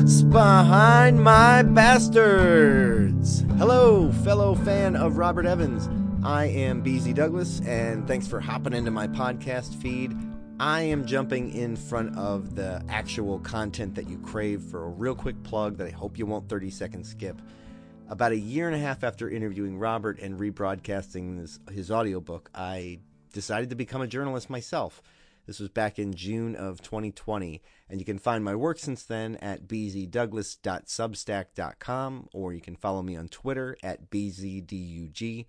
What's behind my bastards? Hello, fellow fan of Robert Evans. I am BZ Douglas, and thanks for hopping into my podcast feed. I am jumping in front of the actual content that you crave for a real quick plug that I hope you won't 30-second skip. About a year and a half after interviewing Robert and rebroadcasting his audiobook, I decided to become a journalist myself. This was back in June of 2020, and you can find my work since then at bzdouglas.substack.com, or you can follow me on Twitter at bzdug.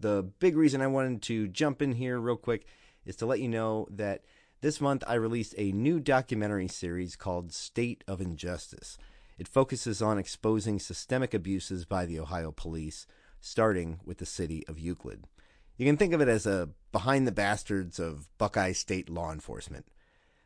The big reason I wanted to jump in here real quick is to let you know that this month I released a new documentary series called State of Injustice. It focuses on exposing systemic abuses by the Ohio police, starting with the city of Euclid. You can think of it as a behind the bastards of Buckeye State law enforcement.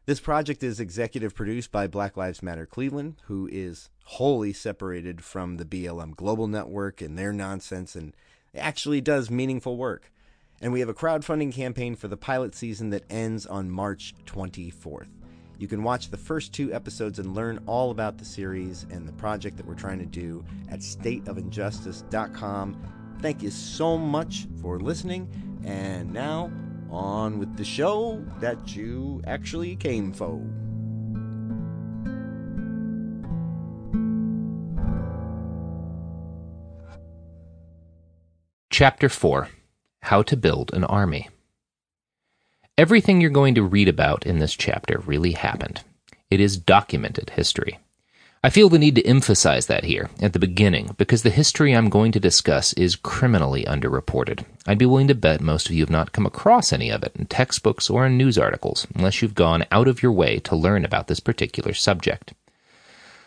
This project is executive produced by Black Lives Matter Cleveland, who is wholly separated from the BLM Global Network and their nonsense, and actually does meaningful work. And we have a crowdfunding campaign for the pilot season that ends on March 24th. You can watch the first two episodes and learn all about the series and the project that we're trying to do at stateofinjustice.com. Thank you so much for listening, and now on with the show that you actually came for. Chapter 4: How to Build an Army. Everything you're going to read about in this chapter really happened. It is documented history. I feel the need to emphasize that here, at the beginning, because the history I'm going to discuss is criminally underreported. I'd be willing to bet most of you have not come across any of it in textbooks or in news articles, unless you've gone out of your way to learn about this particular subject.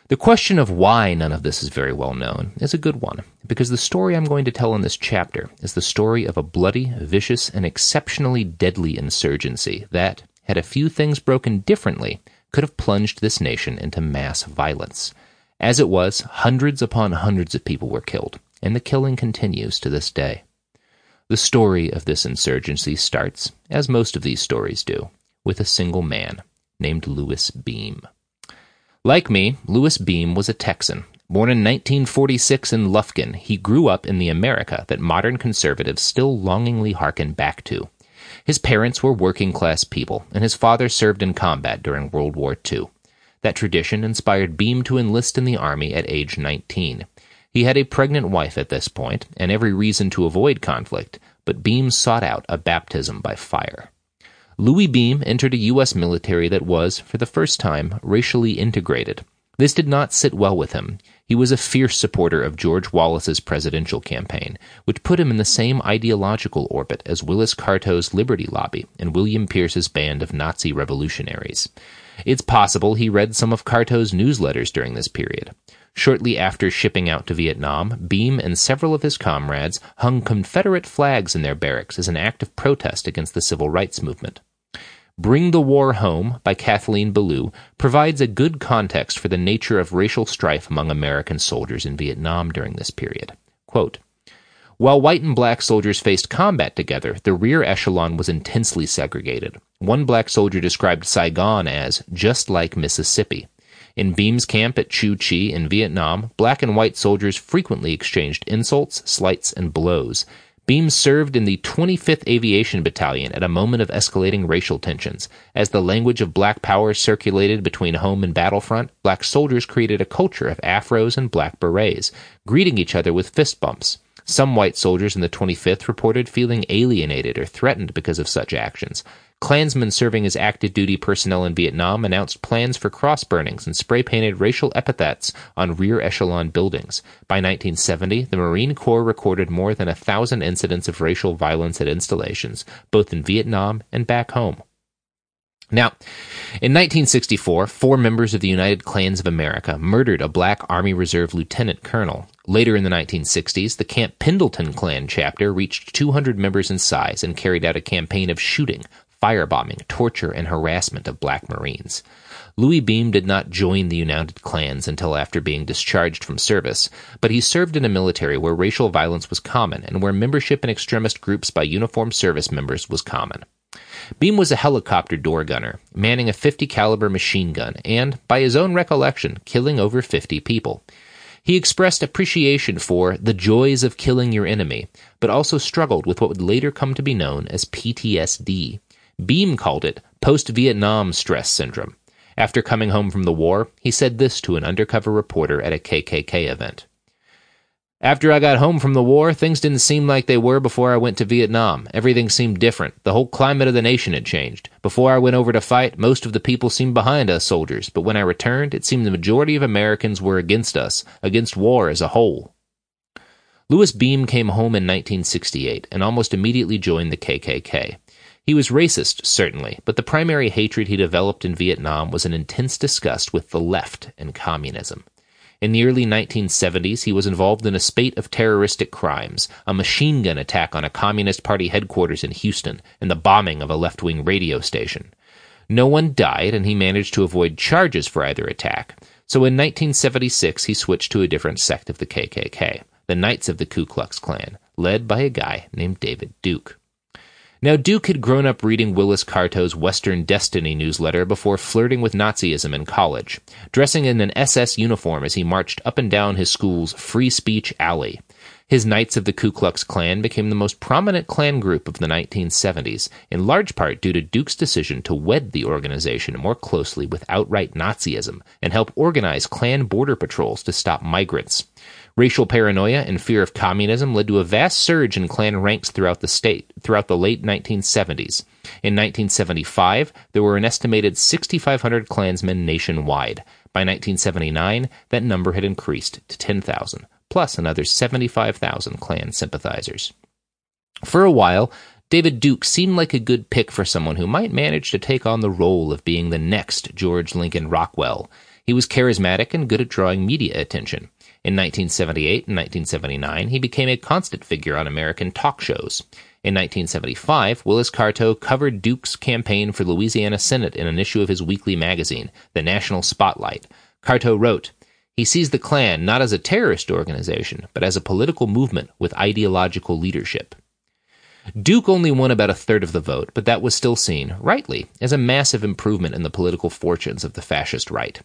The question of why none of this is very well known is a good one, because the story I'm going to tell in this chapter is the story of a bloody, vicious, and exceptionally deadly insurgency that, had a few things broken differently, could have plunged this nation into mass violence. As it was, hundreds upon hundreds of people were killed, and the killing continues to this day. The story of this insurgency starts, as most of these stories do, with a single man named Louis Beam. Like me, Louis Beam was a Texan. Born in 1946 in Lufkin, he grew up in the America that modern conservatives still longingly hearken back to. His parents were working-class people, and his father served in combat during World War II. That tradition inspired Beam to enlist in the Army at age 19. He had a pregnant wife at this point, and every reason to avoid conflict, but Beam sought out a baptism by fire. Louis Beam entered a U.S. military that was, for the first time, racially integrated. This did not sit well with him. He was a fierce supporter of George Wallace's presidential campaign, which put him in the same ideological orbit as Willis Carto's Liberty Lobby and William Pierce's band of Nazi revolutionaries. It's possible he read some of Carto's newsletters during this period. Shortly after shipping out to Vietnam, Beam and several of his comrades hung Confederate flags in their barracks as an act of protest against the civil rights movement. Bring the War Home by Kathleen Belew provides a good context for the nature of racial strife among American soldiers in Vietnam during this period. Quote, "While white and black soldiers faced combat together, the rear echelon was intensely segregated. One black soldier described Saigon as just like Mississippi. In Beam's camp at Chu Chi in Vietnam, black and white soldiers frequently exchanged insults, slights, and blows. Beam served in the 25th Aviation Battalion at a moment of escalating racial tensions. As the language of black power circulated between home and battlefront, black soldiers created a culture of afros and black berets, greeting each other with fist bumps. Some white soldiers in the 25th reported feeling alienated or threatened because of such actions. Klansmen serving as active duty personnel in Vietnam announced plans for cross burnings and spray-painted racial epithets on rear echelon buildings. By 1970, the Marine Corps recorded more than 1,000 incidents of racial violence at installations, both in Vietnam and back home." Now, in 1964, four members of the United Klans of America murdered a black Army Reserve lieutenant colonel. Later in the 1960s, the Camp Pendleton Klan chapter reached 200 members in size and carried out a campaign of shooting, firebombing, torture, and harassment of black Marines. Louis Beam did not join the United Klans until after being discharged from service, but he served in a military where racial violence was common and where membership in extremist groups by uniformed service members was common. Beam was a helicopter door gunner, manning a 50 caliber machine gun, and, by his own recollection, killing over 50 people. He expressed appreciation for the joys of killing your enemy, but also struggled with what would later come to be known as PTSD. Beam called it post-Vietnam stress syndrome. After coming home from the war, he said this to an undercover reporter at a KKK event. After I got home from the war, things didn't seem like they were before I went to Vietnam. Everything seemed different. The whole climate of the nation had changed. Before I went over to fight, most of the people seemed behind us soldiers, but when I returned, it seemed the majority of Americans were against us, against war as a whole. Louis Beam came home in 1968 and almost immediately joined the KKK. He was racist, certainly, but the primary hatred he developed in Vietnam was an intense disgust with the left and communism. In the early 1970s, he was involved in a spate of terroristic crimes, a machine gun attack on a Communist Party headquarters in Houston, and the bombing of a left-wing radio station. No one died, and he managed to avoid charges for either attack. So in 1976, he switched to a different sect of the KKK, the Knights of the Ku Klux Klan, led by a guy named David Duke. Now, Duke had grown up reading Willis Carto's Western Destiny newsletter before flirting with Nazism in college, dressing in an SS uniform as he marched up and down his school's free speech alley. His Knights of the Ku Klux Klan became the most prominent Klan group of the 1970s, in large part due to Duke's decision to wed the organization more closely with outright Nazism and help organize Klan border patrols to stop migrants. Racial paranoia and fear of communism led to a vast surge in Klan ranks throughout the state throughout the late 1970s. In 1975, there were an estimated 6,500 Klansmen nationwide. By 1979, that number had increased to 10,000, plus another 75,000 Klan sympathizers. For a while, David Duke seemed like a good pick for someone who might manage to take on the role of being the next George Lincoln Rockwell. He was charismatic and good at drawing media attention. In 1978 and 1979, he became a constant figure on American talk shows. In 1975, Willis Carto covered Duke's campaign for Louisiana Senate in an issue of his weekly magazine, The National Spotlight. Carto wrote, "He sees the Klan not as a terrorist organization, but as a political movement with ideological leadership." Duke only won about a third of the vote, but that was still seen, rightly, as a massive improvement in the political fortunes of the fascist right.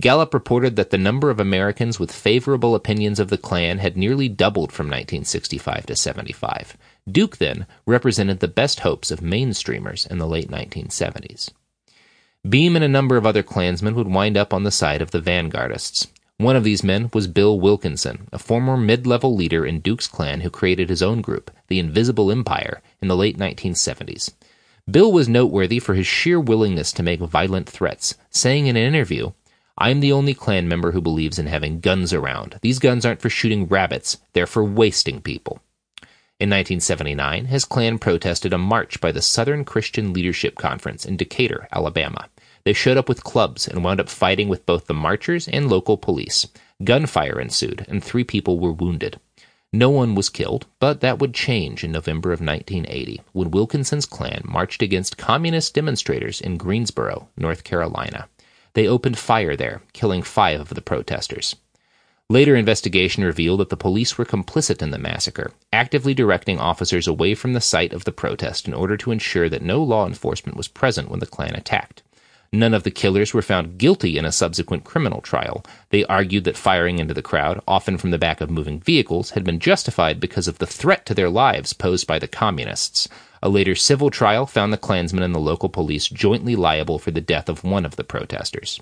Gallup reported that the number of Americans with favorable opinions of the Klan had nearly doubled from 1965 to 75. Duke, then, represented the best hopes of mainstreamers in the late 1970s. Beam and a number of other Klansmen would wind up on the side of the vanguardists. One of these men was Bill Wilkinson, a former mid-level leader in Duke's Klan who created his own group, the Invisible Empire, in the late 1970s. Bill was noteworthy for his sheer willingness to make violent threats, saying in an interview, "I'm the only Klan member who believes in having guns around. These guns aren't for shooting rabbits, they're for wasting people." In 1979, his Klan protested a march by the Southern Christian Leadership Conference in Decatur, Alabama. They showed up with clubs and wound up fighting with both the marchers and local police. Gunfire ensued, and 3 people were wounded. No one was killed, but that would change in November of 1980, when Wilkinson's Klan marched against communist demonstrators in Greensboro, North Carolina. They opened fire there, killing 5 of the protesters. Later investigation revealed that the police were complicit in the massacre, actively directing officers away from the site of the protest in order to ensure that no law enforcement was present when the Klan attacked. None of the killers were found guilty in a subsequent criminal trial. They argued that firing into the crowd, often from the back of moving vehicles, had been justified because of the threat to their lives posed by the communists. A later civil trial found the Klansmen and the local police jointly liable for the death of one of the protesters.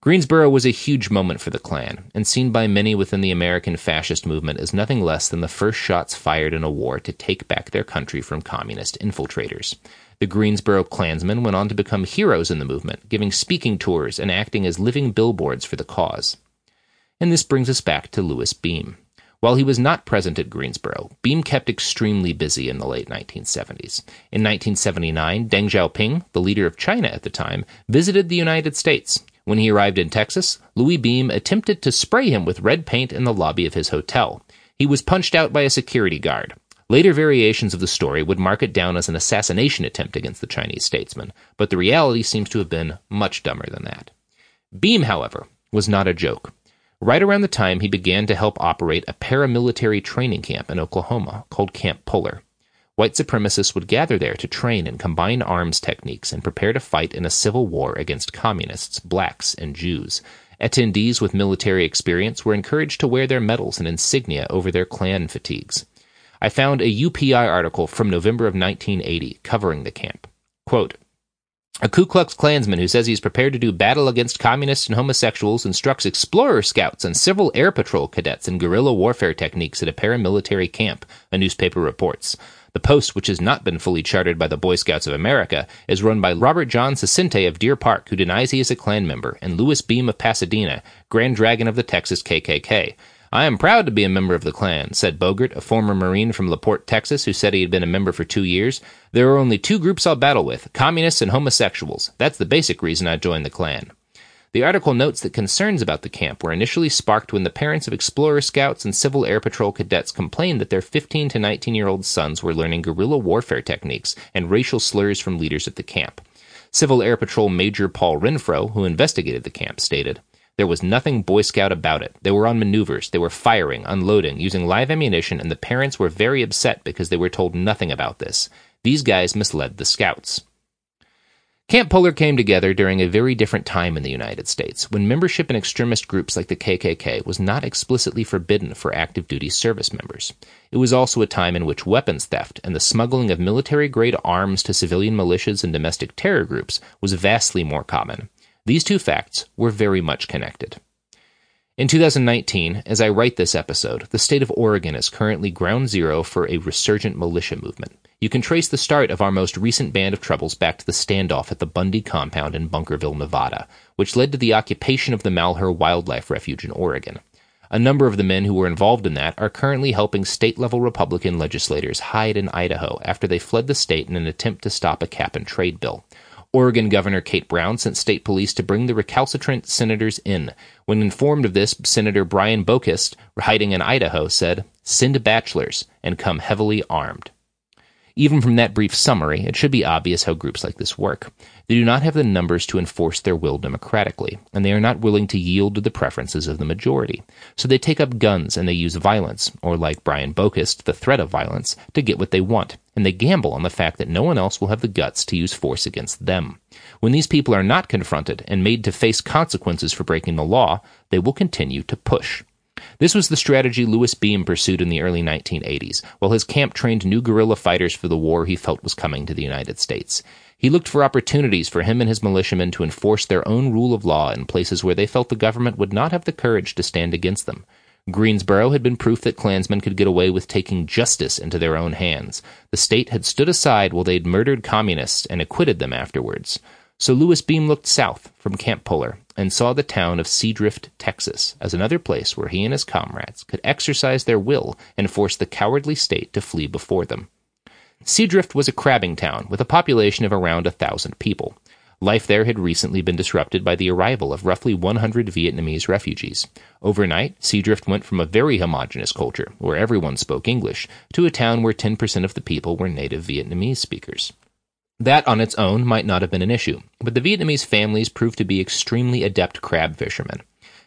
Greensboro was a huge moment for the Klan, and seen by many within the American fascist movement as nothing less than the first shots fired in a war to take back their country from communist infiltrators. The Greensboro Klansmen went on to become heroes in the movement, giving speaking tours and acting as living billboards for the cause. And this brings us back to Louis Beam. While he was not present at Greensboro, Beam kept extremely busy in the late 1970s. In 1979, Deng Xiaoping, the leader of China at the time, visited the United States. When he arrived in Texas, Louis Beam attempted to spray him with red paint in the lobby of his hotel. He was punched out by a security guard. Later variations of the story would mark it down as an assassination attempt against the Chinese statesman, but the reality seems to have been much dumber than that. Beam, however, was not a joke. Right around the time, he began to help operate a paramilitary training camp in Oklahoma called Camp Puller. White supremacists would gather there to train in combined arms techniques and prepare to fight in a civil war against communists, blacks, and Jews. Attendees with military experience were encouraged to wear their medals and insignia over their Klan fatigues. I found a UPI article from November of 1980 covering the camp. Quote, "A Ku Klux Klansman who says he's prepared to do battle against communists and homosexuals instructs Explorer Scouts and several Air Patrol cadets in guerrilla warfare techniques at a paramilitary camp," a newspaper reports. The post, which has not been fully chartered by the Boy Scouts of America, is run by Robert John Sicente of Deer Park, who denies he is a Klan member, and Louis Beam of Pasadena, Grand Dragon of the Texas KKK. "I am proud to be a member of the Klan," said Bogert, a former Marine from LaPorte, Texas, who said he had been a member for 2 years. "There are only two groups I'll battle with, communists and homosexuals. That's the basic reason I joined the Klan." The article notes that concerns about the camp were initially sparked when the parents of Explorer Scouts and Civil Air Patrol cadets complained that their 15 to 19-year-old sons were learning guerrilla warfare techniques and racial slurs from leaders at the camp. Civil Air Patrol Major Paul Renfro, who investigated the camp, stated, "There was nothing Boy Scout about it. They were on maneuvers. They were firing, unloading, using live ammunition, and the parents were very upset because they were told nothing about this. These guys misled the scouts." Camp Puller came together during a very different time in the United States, when membership in extremist groups like the KKK was not explicitly forbidden for active duty service members. It was also a time in which weapons theft and the smuggling of military-grade arms to civilian militias and domestic terror groups was vastly more common. These two facts were very much connected. In 2019, as I write this episode, the state of Oregon is currently ground zero for a resurgent militia movement. You can trace the start of our most recent band of troubles back to the standoff at the Bundy compound in Bunkerville, Nevada, which led to the occupation of the Malheur Wildlife Refuge in Oregon. A number of the men who were involved in that are currently helping state-level Republican legislators hide in Idaho after they fled the state in an attempt to stop a cap-and-trade bill. Oregon Governor Kate Brown sent state police to bring the recalcitrant senators in. When informed of this, Senator Brian Boquist, hiding in Idaho, said, "Send bachelors and come heavily armed." Even from that brief summary, it should be obvious how groups like this work. They do not have the numbers to enforce their will democratically, and they are not willing to yield to the preferences of the majority. So they take up guns and they use violence, or like Brian Boquist, the threat of violence, to get what they want, and they gamble on the fact that no one else will have the guts to use force against them. When these people are not confronted and made to face consequences for breaking the law, they will continue to push. This was the strategy Louis Beam pursued in the early 1980s, while his camp trained new guerrilla fighters for the war he felt was coming to the United States. He looked for opportunities for him and his militiamen to enforce their own rule of law in places where they felt the government would not have the courage to stand against them. Greensboro had been proof that Klansmen could get away with taking justice into their own hands. The state had stood aside while they'd murdered communists and acquitted them afterwards. So Louis Beam looked south from Camp Puller and saw the town of Seadrift, Texas, as another place where he and his comrades could exercise their will and force the cowardly state to flee before them. Seadrift was a crabbing town with a population of around 1,000 people. Life there had recently been disrupted by the arrival of roughly 100 Vietnamese refugees. Overnight, Seadrift went from a very homogenous culture, where everyone spoke English, to a town where 10% of the people were native Vietnamese speakers. That on its own might not have been an issue, but the Vietnamese families proved to be extremely adept crab fishermen.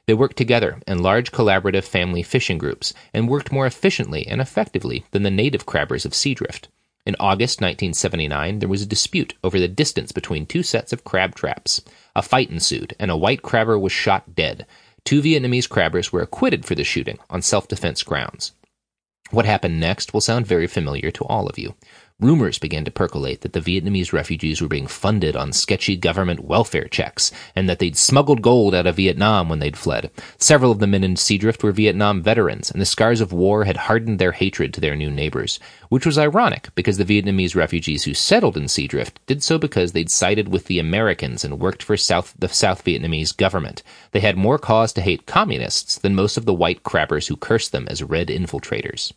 They worked together in large collaborative family fishing groups and worked more efficiently and effectively than the native crabbers of Seadrift. In August 1979, there was a dispute over the distance between two sets of crab traps. A fight ensued, and a white crabber was shot dead. Two Vietnamese crabbers were acquitted for the shooting on self-defense grounds. What happened next will sound very familiar to all of you. Rumors began to percolate that the Vietnamese refugees were being funded on sketchy government welfare checks, and that they'd smuggled gold out of Vietnam when they'd fled. Several of the men in Seadrift were Vietnam veterans, and the scars of war had hardened their hatred to their new neighbors, which was ironic because the Vietnamese refugees who settled in Seadrift did so because they'd sided with the Americans and worked for the South Vietnamese government. They had more cause to hate communists than most of the white crabbers who cursed them as red infiltrators.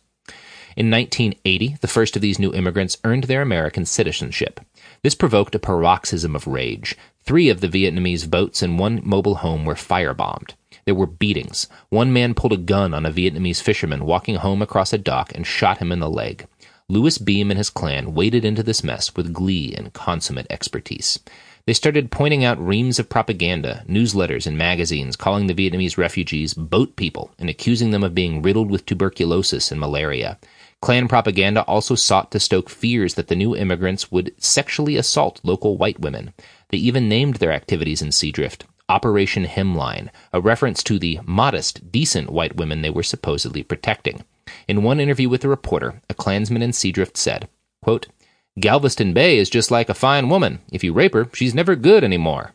In 1980, the first of these new immigrants earned their American citizenship. This provoked a paroxysm of rage. 3 of the Vietnamese boats and 1 mobile home were firebombed. There were beatings. One man pulled a gun on a Vietnamese fisherman walking home across a dock and shot him in the leg. Louis Beam and his clan waded into this mess with glee and consummate expertise. They started pointing out reams of propaganda, newsletters, and magazines calling the Vietnamese refugees boat people and accusing them of being riddled with tuberculosis and malaria. Klan propaganda also sought to stoke fears that the new immigrants would sexually assault local white women. They even named their activities in Seadrift Operation Hemline, a reference to the modest, decent white women they were supposedly protecting. In one interview with a reporter, a Klansman in Seadrift said, quote, "Galveston Bay is just like a fine woman. If you rape her, she's never good anymore."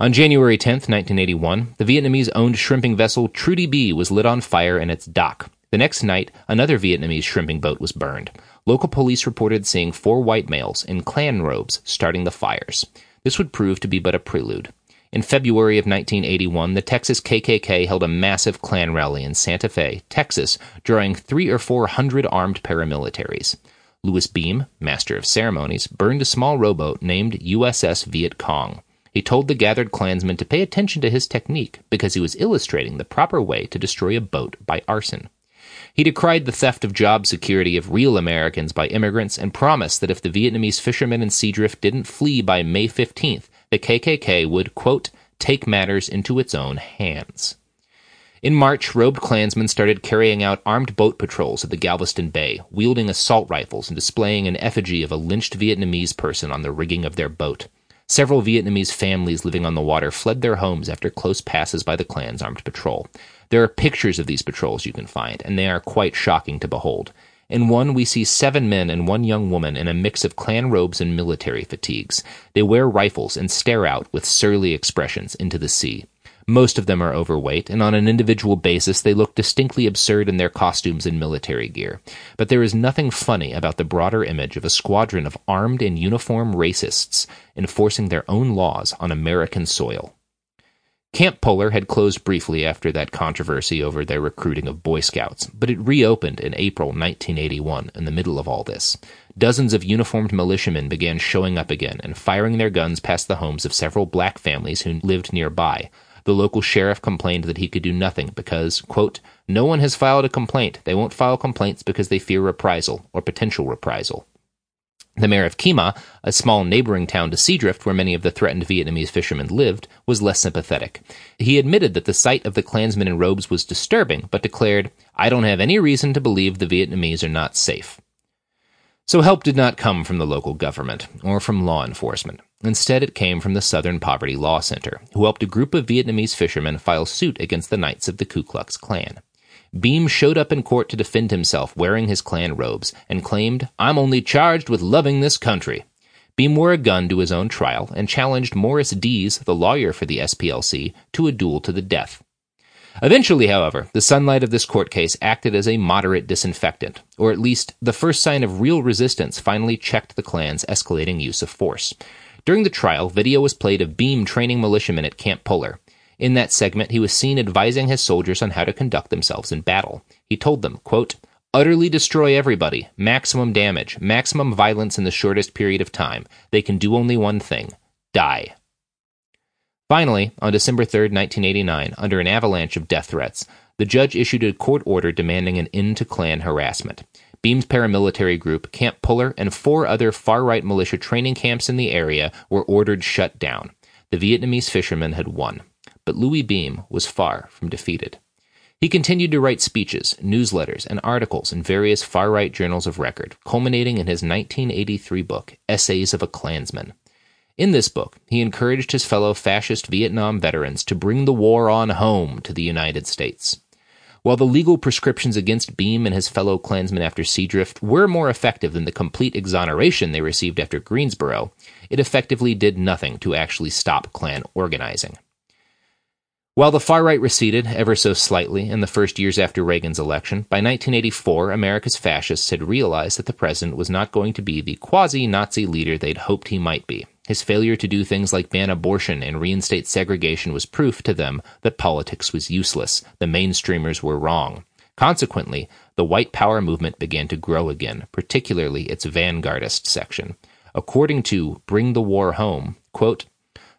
On January 10, 1981, the Vietnamese-owned shrimping vessel Trudy B was lit on fire in its dock. The next night, another Vietnamese shrimping boat was burned. Local police reported seeing 4 white males in Klan robes starting the fires. This would prove to be but a prelude. In February of 1981, the Texas KKK held a massive Klan rally in Santa Fe, Texas, drawing 300 or 400 armed paramilitaries. Louis Beam, master of ceremonies, burned a small rowboat named USS Viet Cong. He told the gathered Klansmen to pay attention to his technique because he was illustrating the proper way to destroy a boat by arson. He decried the theft of job security of real Americans by immigrants and promised that if the Vietnamese fishermen in Seadrift didn't flee by May 15th, the KKK would, quote, "take matters into its own hands." In March, robed Klansmen started carrying out armed boat patrols at the Galveston Bay, wielding assault rifles and displaying an effigy of a lynched Vietnamese person on the rigging of their boat. Several Vietnamese families living on the water fled their homes after close passes by the Klan's armed patrol. There are pictures of these patrols you can find, and they are quite shocking to behold. In one, we see 7 men and 1 young woman in a mix of Klan robes and military fatigues. They wear rifles and stare out with surly expressions into the sea. Most of them are overweight, and on an individual basis they look distinctly absurd in their costumes and military gear. But there is nothing funny about the broader image of a squadron of armed and uniformed racists enforcing their own laws on American soil. Camp Puller had closed briefly after that controversy over their recruiting of Boy Scouts, but it reopened in April 1981 in the middle of all this. Dozens of uniformed militiamen began showing up again and firing their guns past the homes of several black families who lived nearby. The local sheriff complained that he could do nothing because, quote, "no one has filed a complaint. They won't file complaints because they fear reprisal or potential reprisal." The mayor of Kima, a small neighboring town to Seadrift where many of the threatened Vietnamese fishermen lived, was less sympathetic. He admitted that the sight of the Klansmen in robes was disturbing, but declared, "I don't have any reason to believe the Vietnamese are not safe." So help did not come from the local government or from law enforcement. Instead, it came from the Southern Poverty Law Center, who helped a group of Vietnamese fishermen file suit against the Knights of the Ku Klux Klan. Beam showed up in court to defend himself wearing his Klan robes and claimed, "I'm only charged with loving this country." Beam wore a gun to his own trial and challenged Morris Dees, the lawyer for the SPLC, to a duel to the death. Eventually, however, the sunlight of this court case acted as a moderate disinfectant, or at least the first sign of real resistance finally checked the Klan's escalating use of force. During the trial, video was played of Beam training militiamen at Camp Puller. In that segment, he was seen advising his soldiers on how to conduct themselves in battle. He told them, quote, "utterly destroy everybody, maximum damage, maximum violence in the shortest period of time. They can do only one thing, die." Finally, on December 3, 1989, under an avalanche of death threats, the judge issued a court order demanding an end to Klan harassment. Beam's paramilitary group, Camp Puller, and 4 other far-right militia training camps in the area were ordered shut down. The Vietnamese fishermen had won. But Louis Beam was far from defeated. He continued to write speeches, newsletters, and articles in various far-right journals of record, culminating in his 1983 book, Essays of a Klansman. In this book, he encouraged his fellow fascist Vietnam veterans to bring the war on home to the United States. While the legal prescriptions against Beam and his fellow Klansmen after Seadrift were more effective than the complete exoneration they received after Greensboro, it effectively did nothing to actually stop Klan organizing. While the far right receded ever so slightly in the first years after Reagan's election, by 1984, America's fascists had realized that the president was not going to be the quasi-Nazi leader they'd hoped he might be. His failure to do things like ban abortion and reinstate segregation was proof to them that politics was useless. The mainstreamers were wrong. Consequently, the white power movement began to grow again, particularly its vanguardist section. According to Bring the War Home, quote,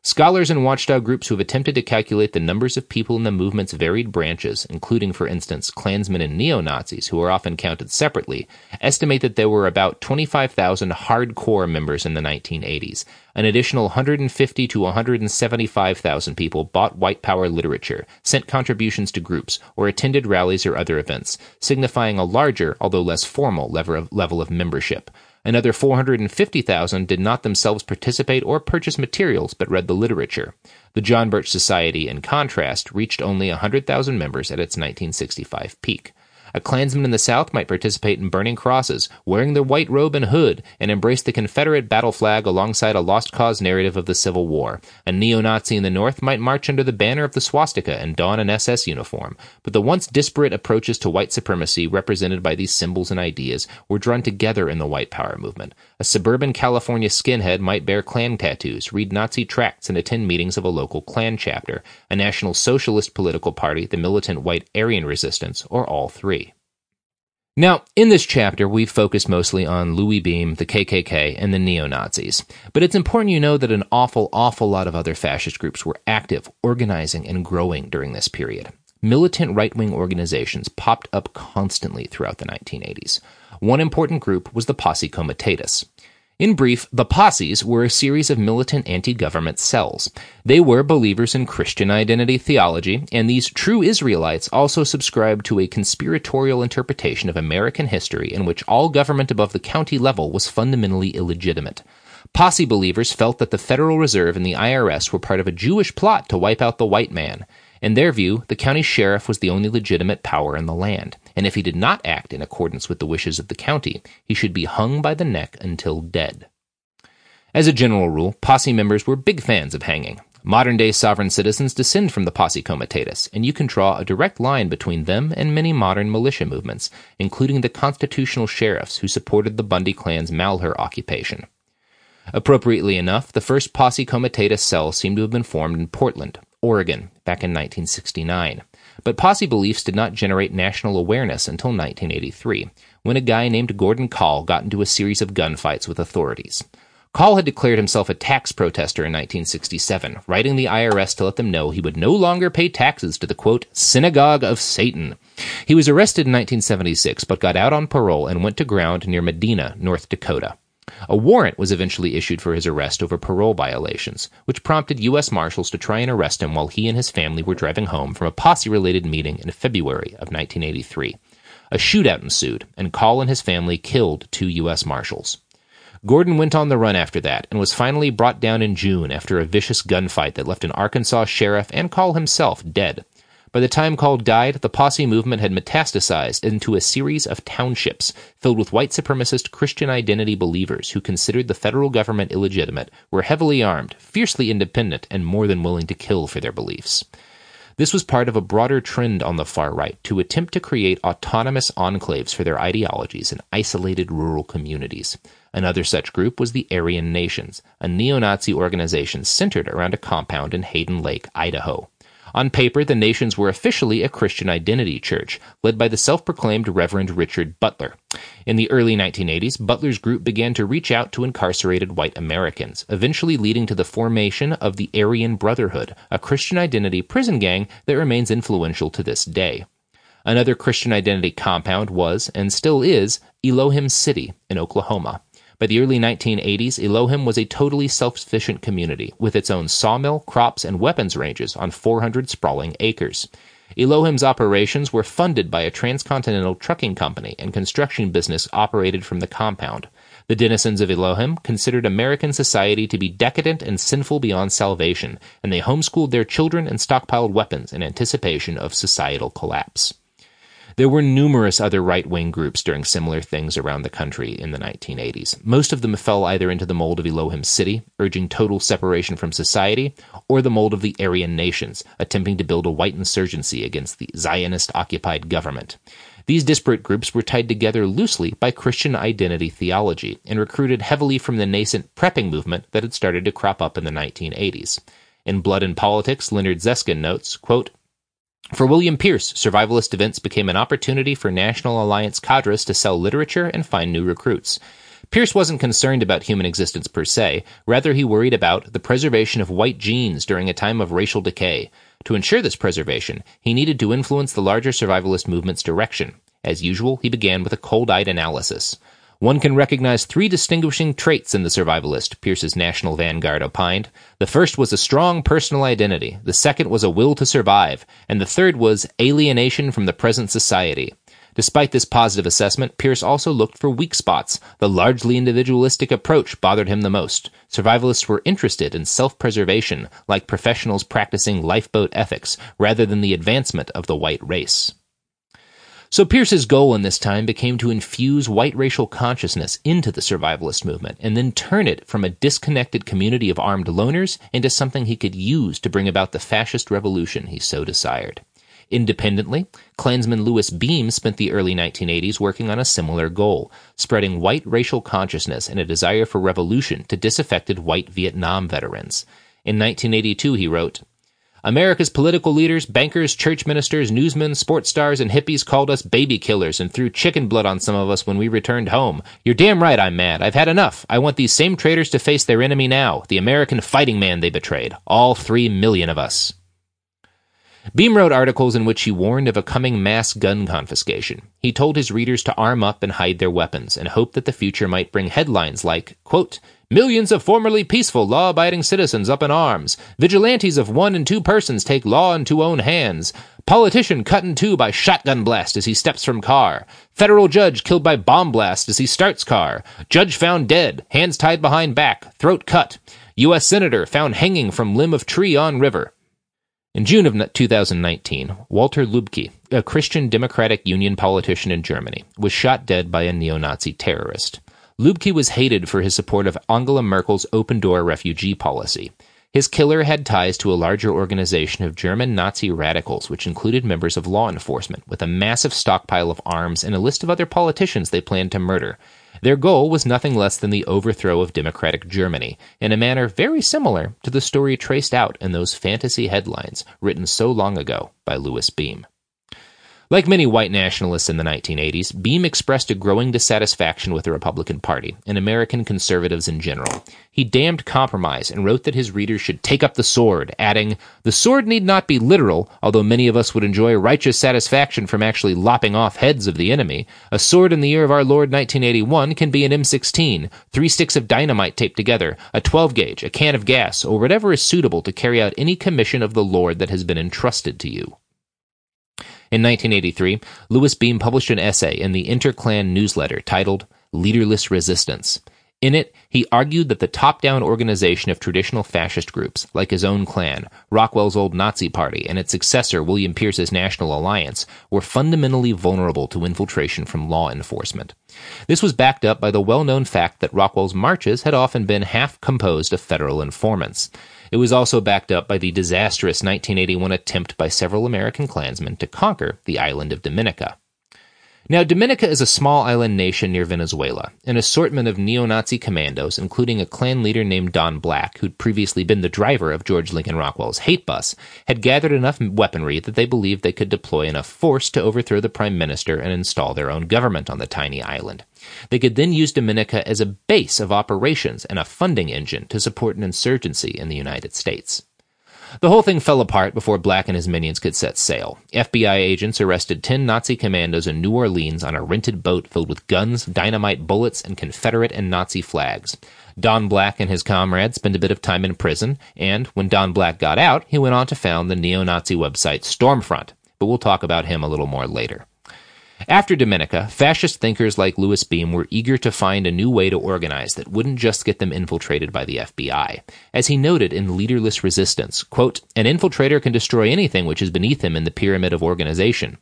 Scholars and watchdog groups who have attempted to calculate the numbers of people in the movement's varied branches, including, for instance, Klansmen and neo-Nazis, who are often counted separately, estimate that there were about 25,000 hardcore members in the 1980s. An additional 150 to 175,000 people bought white power literature, sent contributions to groups, or attended rallies or other events, signifying a larger, although less formal, level of membership. Another 450,000 did not themselves participate or purchase materials, but read the literature. The John Birch Society, in contrast, reached only 100,000 members at its 1965 peak. A Klansman in the South might participate in burning crosses, wearing the white robe and hood, and embrace the Confederate battle flag alongside a lost cause narrative of the Civil War. A neo-Nazi in the North might march under the banner of the swastika and don an SS uniform. But the once disparate approaches to white supremacy represented by these symbols and ideas were drawn together in the white power movement. A suburban California skinhead might bear Klan tattoos, read Nazi tracts, and attend meetings of a local Klan chapter, a National Socialist political party, the militant white Aryan resistance, or all three. Now, in this chapter, we've focused mostly on Louis Beam, the KKK, and the neo-Nazis. But it's important you know that an awful lot of other fascist groups were active, organizing, and growing during this period. Militant right-wing organizations popped up constantly throughout the 1980s. One important group was the Posse Comitatus. In brief, the posses were a series of militant anti-government cells. They were believers in Christian identity theology, and these true Israelites also subscribed to a conspiratorial interpretation of American history in which all government above the county level was fundamentally illegitimate. Posse believers felt that the Federal Reserve and the IRS were part of a Jewish plot to wipe out the white man. In their view, the county sheriff was the only legitimate power in the land, and if he did not act in accordance with the wishes of the county, he should be hung by the neck until dead. As a general rule, posse members were big fans of hanging. Modern-day sovereign citizens descend from the Posse Comitatus, and you can draw a direct line between them and many modern militia movements, including the constitutional sheriffs who supported the Bundy Clan's Malheur occupation. Appropriately enough, the first Posse Comitatus cell seemed to have been formed in Portland, Oregon, back in 1969. But posse beliefs did not generate national awareness until 1983, when a guy named Gordon Call got into a series of gunfights with authorities. Call had declared himself a tax protester in 1967, writing the IRS to let them know he would no longer pay taxes to the, quote, synagogue of Satan. He was arrested in 1976, but got out on parole and went to ground near Medina, North Dakota. A warrant was eventually issued for his arrest over parole violations, which prompted U.S. Marshals to try and arrest him while he and his family were driving home from a posse-related meeting in February of 1983. A shootout ensued, and Call and his family killed 2 U.S. Marshals. Gordon went on the run after that, and was finally brought down in June after a vicious gunfight that left an Arkansas sheriff and Call himself dead. By the time Call died, the posse movement had metastasized into a series of townships filled with white supremacist Christian identity believers who considered the federal government illegitimate, were heavily armed, fiercely independent, and more than willing to kill for their beliefs. This was part of a broader trend on the far right to attempt to create autonomous enclaves for their ideologies in isolated rural communities. Another such group was the Aryan Nations, a neo-Nazi organization centered around a compound in Hayden Lake, Idaho. On paper, the Nations were officially a Christian identity church, led by the self-proclaimed Reverend Richard Butler. In the early 1980s, Butler's group began to reach out to incarcerated white Americans, eventually leading to the formation of the Aryan Brotherhood, a Christian identity prison gang that remains influential to this day. Another Christian identity compound was, and still is, Elohim City in Oklahoma. By the early 1980s, Elohim was a totally self-sufficient community, with its own sawmill, crops, and weapons ranges on 400 sprawling acres. Elohim's operations were funded by a transcontinental trucking company and construction business operated from the compound. The denizens of Elohim considered American society to be decadent and sinful beyond salvation, and they homeschooled their children and stockpiled weapons in anticipation of societal collapse. There were numerous other right-wing groups doing similar things around the country in the 1980s. Most of them fell either into the mold of Elohim City, urging total separation from society, or the mold of the Aryan Nations, attempting to build a white insurgency against the Zionist-occupied government. These disparate groups were tied together loosely by Christian identity theology and recruited heavily from the nascent prepping movement that had started to crop up in the 1980s. In Blood and Politics, Leonard Zeskin notes, quote, "For William Pierce, survivalist events became an opportunity for National Alliance cadres to sell literature and find new recruits. Pierce wasn't concerned about human existence per se. Rather, he worried about the preservation of white genes during a time of racial decay. To ensure this preservation, he needed to influence the larger survivalist movement's direction. As usual, he began with a cold-eyed analysis. One can recognize three distinguishing traits in the survivalist, Pierce's national vanguard opined. The first was a strong personal identity, the second was a will to survive, and the third was alienation from the present society. Despite this positive assessment, Pierce also looked for weak spots. The largely individualistic approach bothered him the most. Survivalists were interested in self-preservation, like professionals practicing lifeboat ethics, rather than the advancement of the white race. So Pierce's goal in this time became to infuse white racial consciousness into the survivalist movement, and then turn it from a disconnected community of armed loners into something he could use to bring about the fascist revolution he so desired. Independently, Klansman Louis Beam spent the early 1980s working on a similar goal, spreading white racial consciousness and a desire for revolution to disaffected white Vietnam veterans. In 1982, he wrote, "America's political leaders, bankers, church ministers, newsmen, sports stars, and hippies called us baby killers and threw chicken blood on some of us when we returned home. You're damn right I'm mad. I've had enough. I want these same traitors to face their enemy now, the American fighting man they betrayed, all 3 million of us." Beam wrote articles in which he warned of a coming mass gun confiscation. He told his readers to arm up and hide their weapons, and hoped that the future might bring headlines like, quote, "Millions of formerly peaceful, law-abiding citizens up in arms. Vigilantes of 1 and 2 persons take law into own hands. Politician cut in two by shotgun blast as he steps from car. Federal judge killed by bomb blast as he starts car. Judge found dead, hands tied behind back, throat cut. U.S. senator found hanging from limb of tree on river." In June of 2019, Walter Lübcke, a Christian Democratic Union politician in Germany, was shot dead by a neo-Nazi terrorist. Lübcke was hated for his support of Angela Merkel's open-door refugee policy. His killer had ties to a larger organization of German Nazi radicals, which included members of law enforcement, with a massive stockpile of arms and a list of other politicians they planned to murder. Their goal was nothing less than the overthrow of democratic Germany, in a manner very similar to the story traced out in those fantasy headlines written so long ago by Louis Beam. Like many white nationalists in the 1980s, Beam expressed a growing dissatisfaction with the Republican Party and American conservatives in general. He damned compromise and wrote that his readers should take up the sword, adding, "The sword need not be literal, although many of us would enjoy righteous satisfaction from actually lopping off heads of the enemy. A sword in the year of our Lord 1981 can be an M16, 3 sticks of dynamite taped together, a 12-gauge, a can of gas, or whatever is suitable to carry out any commission of the Lord that has been entrusted to you." In 1983, Louis Beam published an essay in the Interclan newsletter titled Leaderless Resistance. In it, he argued that the top-down organization of traditional fascist groups, like his own clan, Rockwell's old Nazi Party, and its successor, William Pierce's National Alliance, were fundamentally vulnerable to infiltration from law enforcement. This was backed up by the well-known fact that Rockwell's marches had often been half composed of federal informants. It was also backed up by the disastrous 1981 attempt by several American Klansmen to conquer the island of Dominica. Now, Dominica is a small island nation near Venezuela, an assortment of neo-Nazi commandos, including a Klan leader named Don Black, who'd previously been the driver of George Lincoln Rockwell's hate bus, had gathered enough weaponry that they believed they could deploy enough force to overthrow the prime minister and install their own government on the tiny island. They could then use Dominica as a base of operations and a funding engine to support an insurgency in the United States. The whole thing fell apart before Black and his minions could set sail. FBI agents arrested 10 Nazi commandos in New Orleans on a rented boat filled with guns, dynamite bullets, and Confederate and Nazi flags. Don Black and his comrades spent a bit of time in prison, and when Don Black got out, he went on to found the neo-Nazi website Stormfront, but we'll talk about him a little more later. After Dominica, fascist thinkers like Louis Beam were eager to find a new way to organize that wouldn't just get them infiltrated by the FBI. As he noted in Leaderless Resistance, quote, "An infiltrator can destroy anything which is beneath him in the pyramid of organization."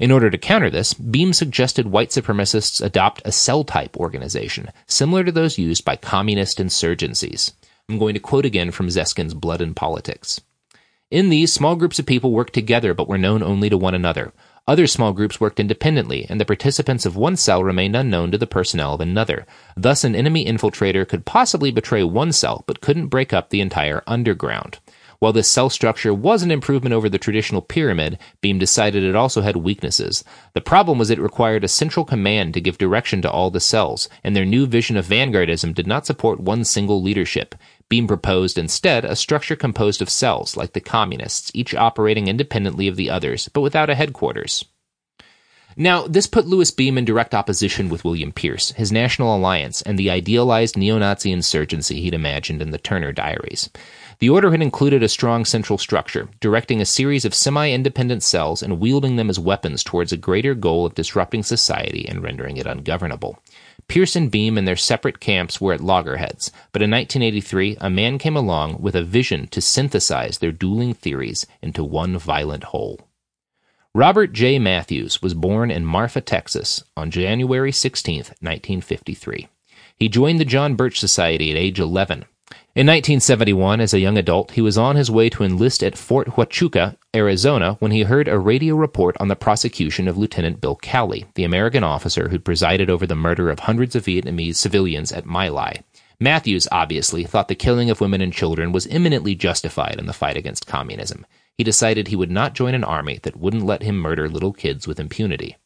In order to counter this, Beam suggested white supremacists adopt a cell-type organization, similar to those used by communist insurgencies. I'm going to quote again from Zeskin's Blood and Politics. "In these, small groups of people worked together but were known only to one another. Other small groups worked independently, and the participants of one cell remained unknown to the personnel of another. Thus, an enemy infiltrator could possibly betray one cell, but couldn't break up the entire underground. While this cell structure was an improvement over the traditional pyramid, Beam decided it also had weaknesses. The problem was it required a central command to give direction to all the cells, and their new vision of vanguardism did not support one single leadership. Beam proposed instead a structure composed of cells, like the communists, each operating independently of the others, but without a headquarters. Now, this put Louis Beam in direct opposition with William Pierce, his National Alliance, and the idealized neo-Nazi insurgency he'd imagined in the Turner Diaries. The order had included a strong central structure, directing a series of semi-independent cells and wielding them as weapons towards a greater goal of disrupting society and rendering it ungovernable. Pierce and Beam and their separate camps were at loggerheads, but in 1983, a man came along with a vision to synthesize their dueling theories into one violent whole. Robert J. Matthews was born in Marfa, Texas, on January 16, 1953. He joined the John Birch Society at age 11. In 1971, as a young adult, he was on his way to enlist at Fort Huachuca, Arizona, when he heard a radio report on the prosecution of Lieutenant Bill Cowley, the American officer who presided over the murder of hundreds of Vietnamese civilians at My Lai. Matthews, obviously, thought the killing of women and children was eminently justified in the fight against communism. He decided he would not join an army that wouldn't let him murder little kids with impunity.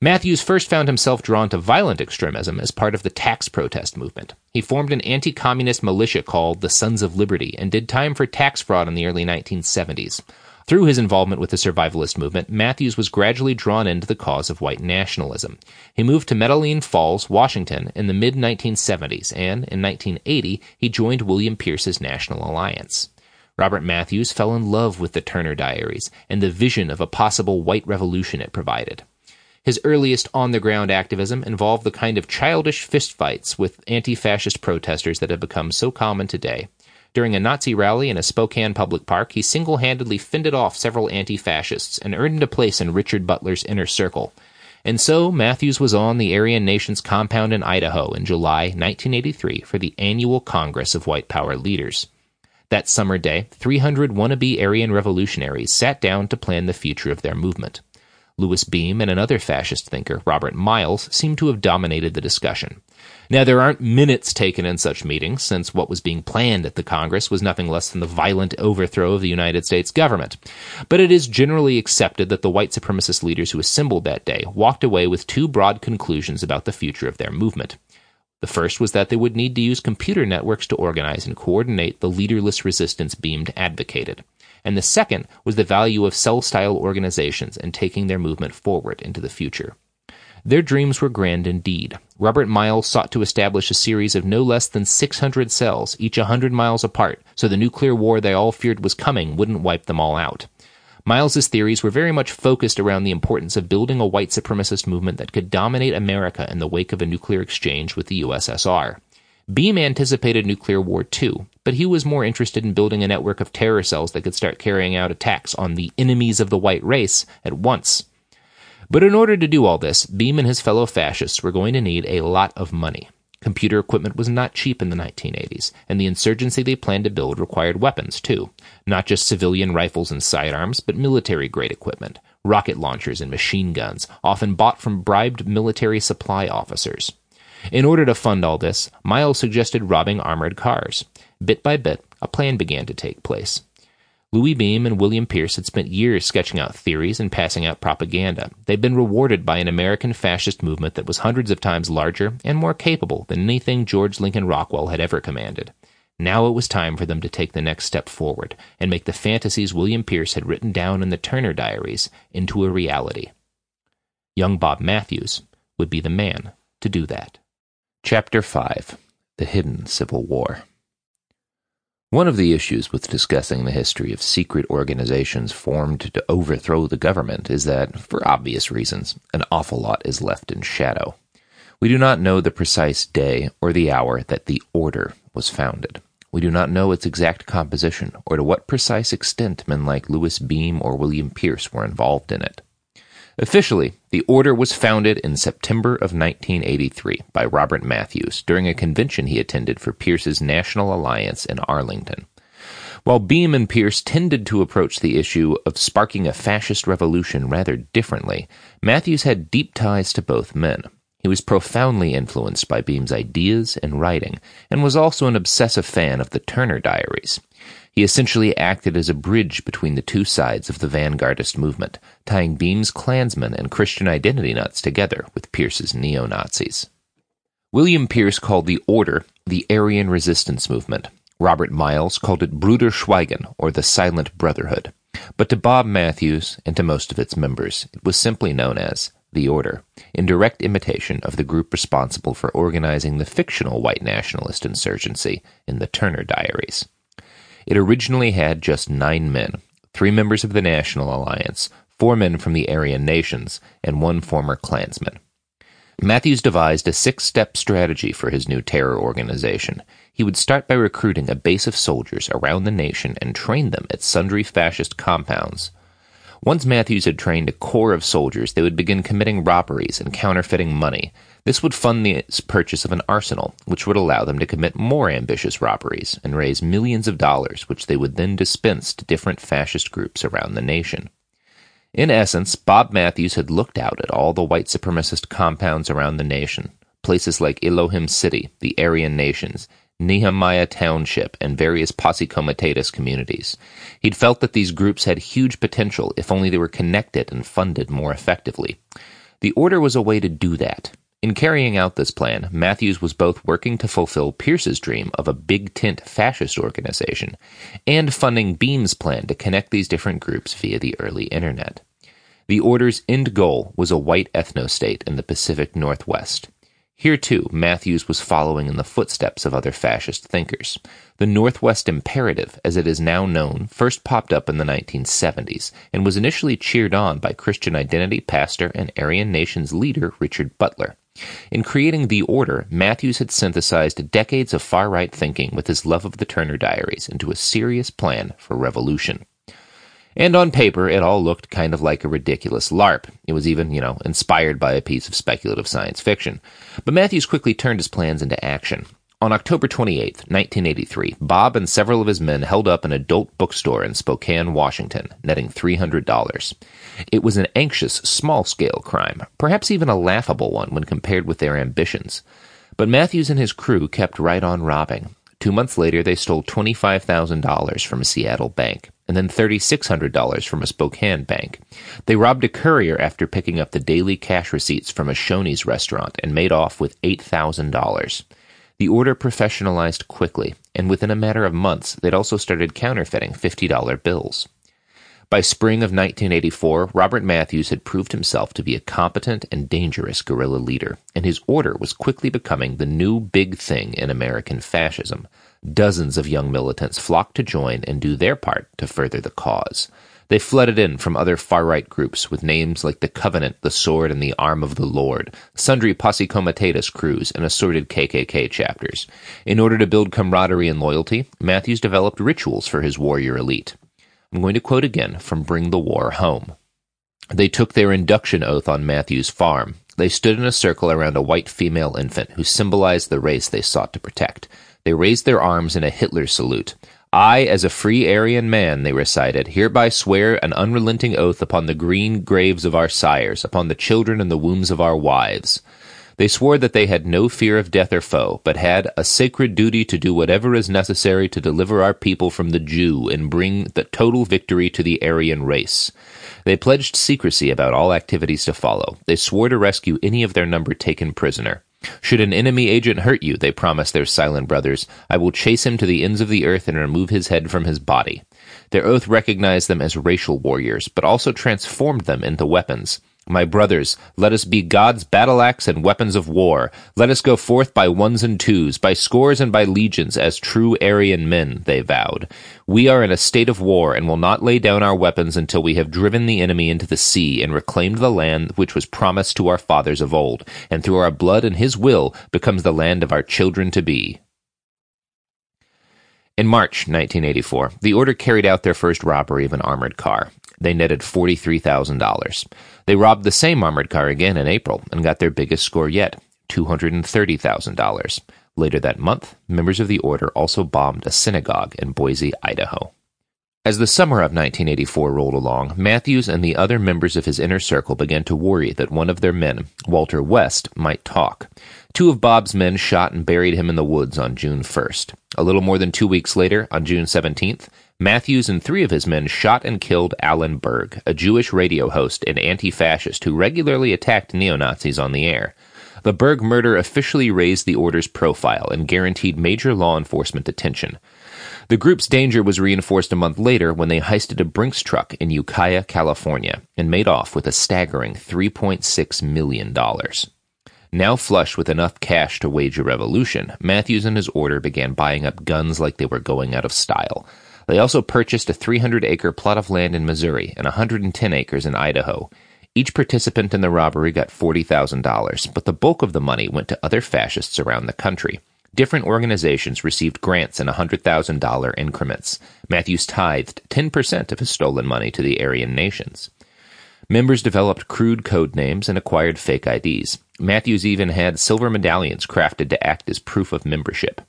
Matthews first found himself drawn to violent extremism as part of the tax protest movement. He formed an anti-communist militia called the Sons of Liberty and did time for tax fraud in the early 1970s. Through his involvement with the survivalist movement, Matthews was gradually drawn into the cause of white nationalism. He moved to Medellin Falls, Washington, in the mid-1970s, and, in 1980, he joined William Pierce's National Alliance. Robert Matthews fell in love with the Turner Diaries and the vision of a possible white revolution it provided. His earliest on-the-ground activism involved the kind of childish fistfights with anti-fascist protesters that have become so common today. During a Nazi rally in a Spokane public park, he single-handedly fended off several anti-fascists and earned a place in Richard Butler's inner circle. And so, Matthews was on the Aryan Nations compound in Idaho in July 1983 for the annual Congress of White Power Leaders. That summer day, 300 wannabe Aryan revolutionaries sat down to plan the future of their movement. Louis Beam and another fascist thinker, Robert Miles, seemed to have dominated the discussion. Now, there aren't minutes taken in such meetings, since what was being planned at the Congress was nothing less than the violent overthrow of the United States government. But it is generally accepted that the white supremacist leaders who assembled that day walked away with two broad conclusions about the future of their movement. The first was that they would need to use computer networks to organize and coordinate the leaderless resistance Beam advocated. And the second was the value of cell-style organizations and taking their movement forward into the future. Their dreams were grand indeed. Robert Miles sought to establish a series of no less than 600 cells, each 100 miles apart, so the nuclear war they all feared was coming wouldn't wipe them all out. Miles's theories were very much focused around the importance of building a white supremacist movement that could dominate America in the wake of a nuclear exchange with the USSR. Beam anticipated nuclear war too, but he was more interested in building a network of terror cells that could start carrying out attacks on the enemies of the white race at once. But in order to do all this, Beam and his fellow fascists were going to need a lot of money. Computer equipment was not cheap in the 1980s, and the insurgency they planned to build required weapons, too. Not just civilian rifles and sidearms, but military-grade equipment, rocket launchers and machine guns, often bought from bribed military supply officers. In order to fund all this, Miles suggested robbing armored cars. Bit by bit, a plan began to take place. Louis Beam and William Pierce had spent years sketching out theories and passing out propaganda. They'd been rewarded by an American fascist movement that was hundreds of times larger and more capable than anything George Lincoln Rockwell had ever commanded. Now it was time for them to take the next step forward and make the fantasies William Pierce had written down in the Turner Diaries into a reality. Young Bob Matthews would be the man to do that. Chapter 5. The Hidden Civil War. One of the issues with discussing the history of secret organizations formed to overthrow the government is that, for obvious reasons, an awful lot is left in shadow. We do not know the precise day or the hour that the Order was founded. We do not know its exact composition or to what precise extent men like Louis Beam or William Pierce were involved in it. Officially, the Order was founded in September of 1983 by Robert Matthews during a convention he attended for Pierce's National Alliance in Arlington. While Beam and Pierce tended to approach the issue of sparking a fascist revolution rather differently, Matthews had deep ties to both men. He was profoundly influenced by Beam's ideas and writing, and was also an obsessive fan of the Turner Diaries. He essentially acted as a bridge between the two sides of the vanguardist movement, tying Beam's Klansmen and Christian identity nuts together with Pierce's neo-Nazis. William Pierce called the Order the Aryan resistance movement. Robert Miles called it Bruder Schweigen, or the Silent Brotherhood. But to Bob Matthews, and to most of its members, it was simply known as the Order, in direct imitation of the group responsible for organizing the fictional white nationalist insurgency in the Turner Diaries. It originally had just 9 men, 3 members of the National Alliance, 4 men from the Aryan Nations, and 1 former Klansman. Matthews devised a 6-step strategy for his new terror organization. He would start by recruiting a base of soldiers around the nation and train them at sundry fascist compounds. Once Matthews had trained a corps of soldiers, they would begin committing robberies and counterfeiting money. This would fund the purchase of an arsenal, which would allow them to commit more ambitious robberies and raise millions of dollars, which they would then dispense to different fascist groups around the nation. In essence, Bob Matthews had looked out at all the white supremacist compounds around the nation, places like Elohim City, the Aryan Nations, Nehemiah Township, and various posse comitatus communities. He'd felt that these groups had huge potential if only they were connected and funded more effectively. The Order was a way to do that. In carrying out this plan, Matthews was both working to fulfill Pierce's dream of a big-tent fascist organization and funding Beam's plan to connect these different groups via the early internet. The Order's end goal was a white ethno-state in the Pacific Northwest. Here, too, Matthews was following in the footsteps of other fascist thinkers. The Northwest Imperative, as it is now known, first popped up in the 1970s and was initially cheered on by Christian identity pastor and Aryan Nations leader Richard Butler. In creating the Order, Matthews had synthesized decades of far-right thinking with his love of the Turner Diaries into a serious plan for revolution. And on paper, it all looked kind of like a ridiculous LARP. It was even, inspired by a piece of speculative science fiction. But Matthews quickly turned his plans into action. On October 28, 1983, Bob and several of his men held up an adult bookstore in Spokane, Washington, netting $300. It was an anxious, small-scale crime, perhaps even a laughable one when compared with their ambitions. But Matthews and his crew kept right on robbing. 2 months later, they stole $25,000 from a Seattle bank, and then $3,600 from a Spokane bank. They robbed a courier after picking up the daily cash receipts from a Shoney's restaurant and made off with $8,000. The Order professionalized quickly, and within a matter of months, they'd also started counterfeiting $50 bills. By spring of 1984, Robert Matthews had proved himself to be a competent and dangerous guerrilla leader, and his Order was quickly becoming the new big thing in American fascism. Dozens of young militants flocked to join and do their part to further the cause. They flooded in from other far-right groups with names like the Covenant, the Sword, and the Arm of the Lord, sundry posse comitatus crews, and assorted KKK chapters. In order to build camaraderie and loyalty, Matthews developed rituals for his warrior elite. I'm going to quote again from Bring the War Home. They took their induction oath on Matthews' farm. They stood in a circle around a white female infant who symbolized the race they sought to protect. They raised their arms in a Hitler salute. I, as a free Aryan man, they recited, hereby swear an unrelenting oath upon the green graves of our sires, upon the children and the wombs of our wives. They swore that they had no fear of death or foe, but had a sacred duty to do whatever is necessary to deliver our people from the Jew and bring the total victory to the Aryan race. They pledged secrecy about all activities to follow. They swore to rescue any of their number taken prisoner. Should an enemy agent hurt you, they promised their silent brothers, I will chase him to the ends of the earth and remove his head from his body. Their oath recognized them as racial warriors, but also transformed them into weapons. My brothers, let us be God's battle-axe and weapons of war. Let us go forth by ones and twos, by scores and by legions, as true Aryan men, they vowed. We are in a state of war and will not lay down our weapons until we have driven the enemy into the sea and reclaimed the land which was promised to our fathers of old, and through our blood and his will becomes the land of our children to be. In March 1984, the Order carried out their first robbery of an armored car. They netted $43,000. They robbed the same armored car again in April and got their biggest score yet, $230,000. Later that month, members of the Order also bombed a synagogue in Boise, Idaho. As the summer of 1984 rolled along, Matthews and the other members of his inner circle began to worry that one of their men, Walter West, might talk. Two of Bob's men shot and buried him in the woods on June 1st. A little more than 2 weeks later, on June 17th, Matthews and three of his men shot and killed Alan Berg, a Jewish radio host and anti-fascist who regularly attacked neo-Nazis on the air. The Berg murder officially raised the Order's profile and guaranteed major law enforcement attention. The group's danger was reinforced a month later when they heisted a Brinks truck in Ukiah, California, and made off with a staggering $3.6 million. Now flush with enough cash to wage a revolution, Matthews and his order began buying up guns like they were going out of style. They also purchased a 300-acre plot of land in Missouri and 110 acres in Idaho. Each participant in the robbery got $40,000, but the bulk of the money went to other fascists around the country. Different organizations received grants in $100,000 increments. Matthews tithed 10% of his stolen money to the Aryan Nations. Members developed crude code names and acquired fake IDs. Matthews even had silver medallions crafted to act as proof of membership.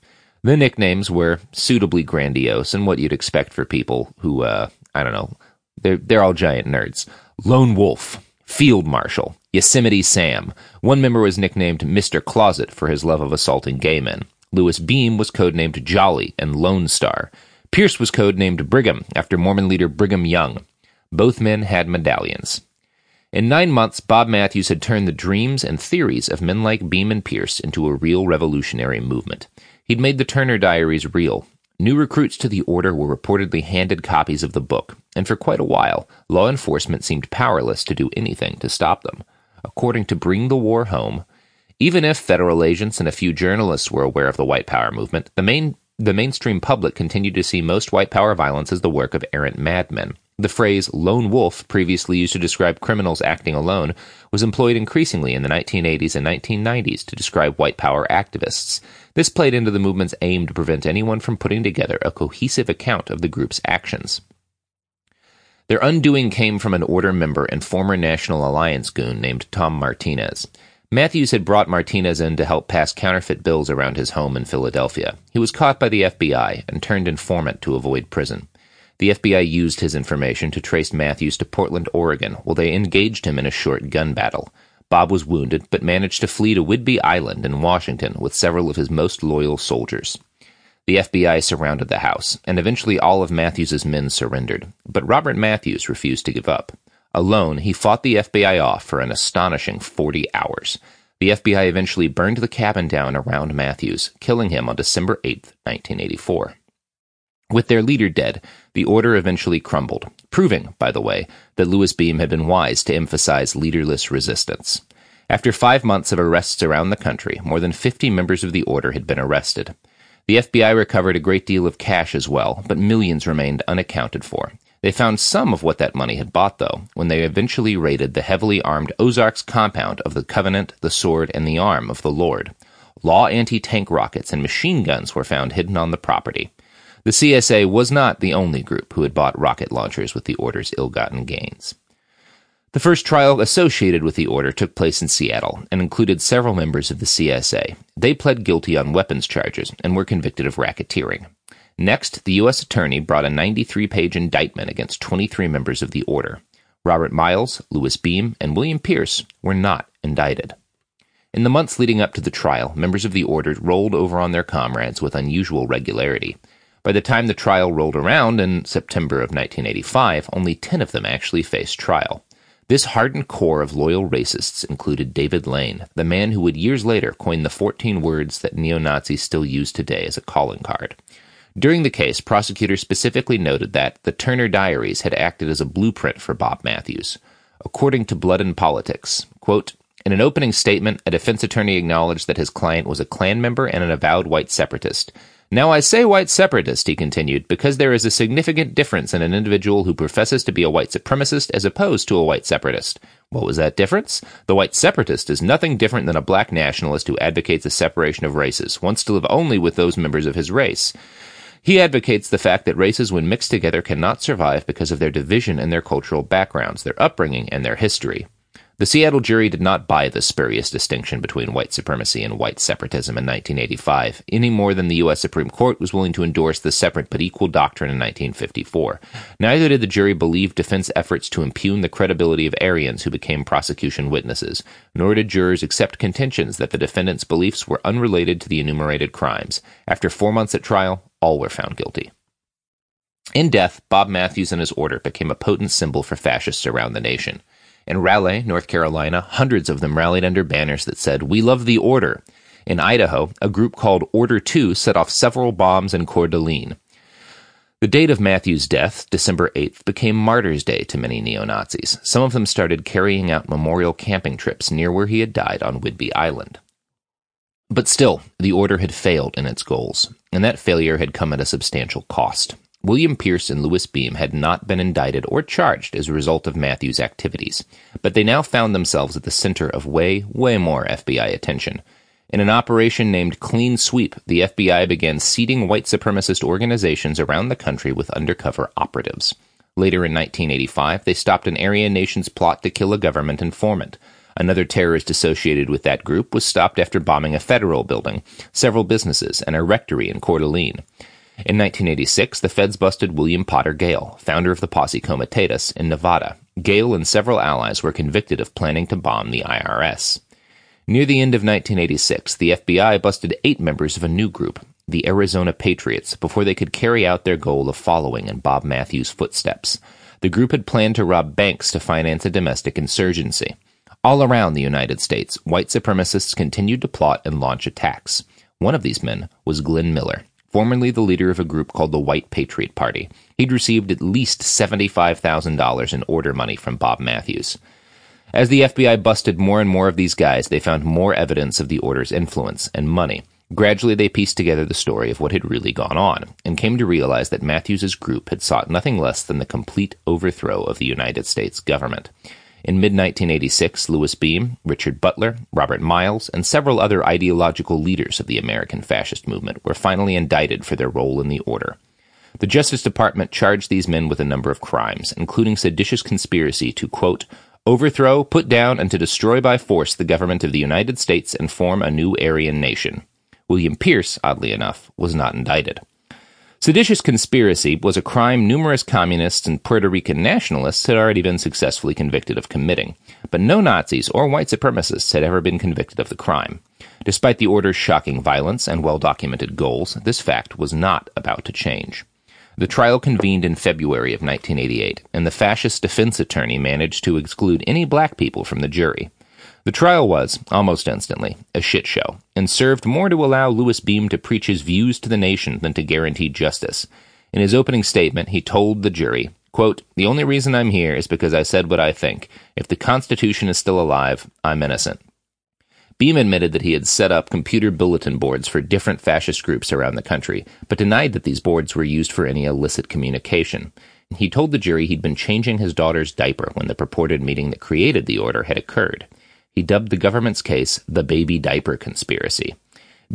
The nicknames were suitably grandiose and what you'd expect for people who, they're all giant nerds. Lone Wolf, Field Marshal, Yosemite Sam. One member was nicknamed Mr. Closet for his love of assaulting gay men. Louis Beam was codenamed Jolly and Lone Star. Pierce was codenamed Brigham after Mormon leader Brigham Young. Both men had medallions. In 9 months, Bob Matthews had turned the dreams and theories of men like Beam and Pierce into a real revolutionary movement. He'd made the Turner Diaries real. New recruits to the Order were reportedly handed copies of the book, and for quite a while, law enforcement seemed powerless to do anything to stop them. According to Bring the War Home, even if federal agents and a few journalists were aware of the white power movement, the mainstream public continued to see most white power violence as the work of errant madmen. The phrase lone wolf, previously used to describe criminals acting alone, was employed increasingly in the 1980s and 1990s to describe white power activists. This played into the movement's aim to prevent anyone from putting together a cohesive account of the group's actions. Their undoing came from an Order member and former National Alliance goon named Tom Martinez. Matthews had brought Martinez in to help pass counterfeit bills around his home in Philadelphia. He was caught by the FBI and turned informant to avoid prison. The FBI used his information to trace Matthews to Portland, Oregon, while they engaged him in a short gun battle. Bob was wounded, but managed to flee to Whidbey Island in Washington with several of his most loyal soldiers. The FBI surrounded the house, and eventually all of Matthews's men surrendered, but Robert Matthews refused to give up. Alone, he fought the FBI off for an astonishing 40 hours. The FBI eventually burned the cabin down around Matthews, killing him on December 8, 1984. With their leader dead, the Order eventually crumbled, proving, by the way, that Louis Beam had been wise to emphasize leaderless resistance. After 5 months of arrests around the country, more than 50 members of the Order had been arrested. The FBI recovered a great deal of cash as well, but millions remained unaccounted for. They found some of what that money had bought, though, when they eventually raided the heavily armed Ozarks compound of the Covenant, the Sword, and the Arm of the Lord. Law anti-tank rockets and machine guns were found hidden on the property. The CSA was not the only group who had bought rocket launchers with the Order's ill-gotten gains. The first trial associated with the Order took place in Seattle and included several members of the CSA. They pled guilty on weapons charges and were convicted of racketeering. Next, the U.S. attorney brought a 93-page indictment against 23 members of the Order. Robert Miles, Louis Beam, and William Pierce were not indicted. In the months leading up to the trial, members of the Order rolled over on their comrades with unusual regularity. By the time the trial rolled around in September of 1985, only 10 of them actually faced trial. This hardened core of loyal racists included David Lane, the man who would years later coin the 14 words that neo-Nazis still use today as a calling card. During the case, prosecutors specifically noted that the Turner Diaries had acted as a blueprint for Bob Matthews. According to Blood and Politics, quote, in an opening statement, a defense attorney acknowledged that his client was a Klan member and an avowed white separatist. Now I say white separatist, he continued, because there is a significant difference in an individual who professes to be a white supremacist as opposed to a white separatist. What was that difference? The white separatist is nothing different than a black nationalist who advocates the separation of races, wants to live only with those members of his race. He advocates the fact that races when mixed together cannot survive because of their division and their cultural backgrounds, their upbringing, and their history. The Seattle jury did not buy this spurious distinction between white supremacy and white separatism in 1985, any more than the U.S. Supreme Court was willing to endorse the separate but equal doctrine in 1954. Neither did the jury believe defense efforts to impugn the credibility of Aryans who became prosecution witnesses, nor did jurors accept contentions that the defendants' beliefs were unrelated to the enumerated crimes. After 4 months at trial, all were found guilty. In death, Bob Matthews and his order became a potent symbol for fascists around the nation. In Raleigh, North Carolina, hundreds of them rallied under banners that said, "We love the order." In Idaho, a group called Order 2 set off several bombs in Coeur d'Alene. The date of Matthews' death, December 8th, became Martyrs' Day to many neo-Nazis. Some of them started carrying out memorial camping trips near where he had died on Whidbey Island. But still, the order had failed in its goals, and that failure had come at a substantial cost. William Pierce and Louis Beam had not been indicted or charged as a result of Matthews' activities, but they now found themselves at the center of way more FBI attention. In an operation named Clean Sweep, the FBI began seeding white supremacist organizations around the country with undercover operatives. Later in 1985, they stopped an Aryan Nations plot to kill a government informant. Another terrorist associated with that group was stopped after bombing a federal building, several businesses, and a rectory in Coeur d'Alene. In 1986, the feds busted William Potter Gale, founder of the Posse Comitatus, in Nevada. Gale and several allies were convicted of planning to bomb the IRS. Near the end of 1986, the FBI busted 8 members of a new group, the Arizona Patriots, before they could carry out their goal of following in Bob Matthews' footsteps. The group had planned to rob banks to finance a domestic insurgency. All around the United States, white supremacists continued to plot and launch attacks. One of these men was Glenn Miller, formerly the leader of a group called the White Patriot Party. He'd received at least $75,000 in order money from Bob Matthews. As the FBI busted more and more of these guys, they found more evidence of the order's influence and money. Gradually, they pieced together the story of what had really gone on, and came to realize that Matthews's group had sought nothing less than the complete overthrow of the United States government. In mid-1986, Louis Beam, Richard Butler, Robert Miles, and several other ideological leaders of the American fascist movement were finally indicted for their role in the order. The Justice Department charged these men with a number of crimes, including seditious conspiracy to, quote, overthrow, put down, and to destroy by force the government of the United States and form a new Aryan nation. William Pierce, oddly enough, was not indicted. Seditious conspiracy was a crime numerous communists and Puerto Rican nationalists had already been successfully convicted of committing, but no Nazis or white supremacists had ever been convicted of the crime. Despite the order's shocking violence and well-documented goals, this fact was not about to change. The trial convened in February of 1988, and the fascist defense attorney managed to exclude any black people from the jury. The trial was, almost instantly, a shit show, and served more to allow Louis Beam to preach his views to the nation than to guarantee justice. In his opening statement, he told the jury, quote, "The only reason I'm here is because I said what I think. If the Constitution is still alive, I'm innocent." Beam admitted that he had set up computer bulletin boards for different fascist groups around the country, but denied that these boards were used for any illicit communication. He told the jury he'd been changing his daughter's diaper when the purported meeting that created the order had occurred. He dubbed the government's case the baby diaper conspiracy.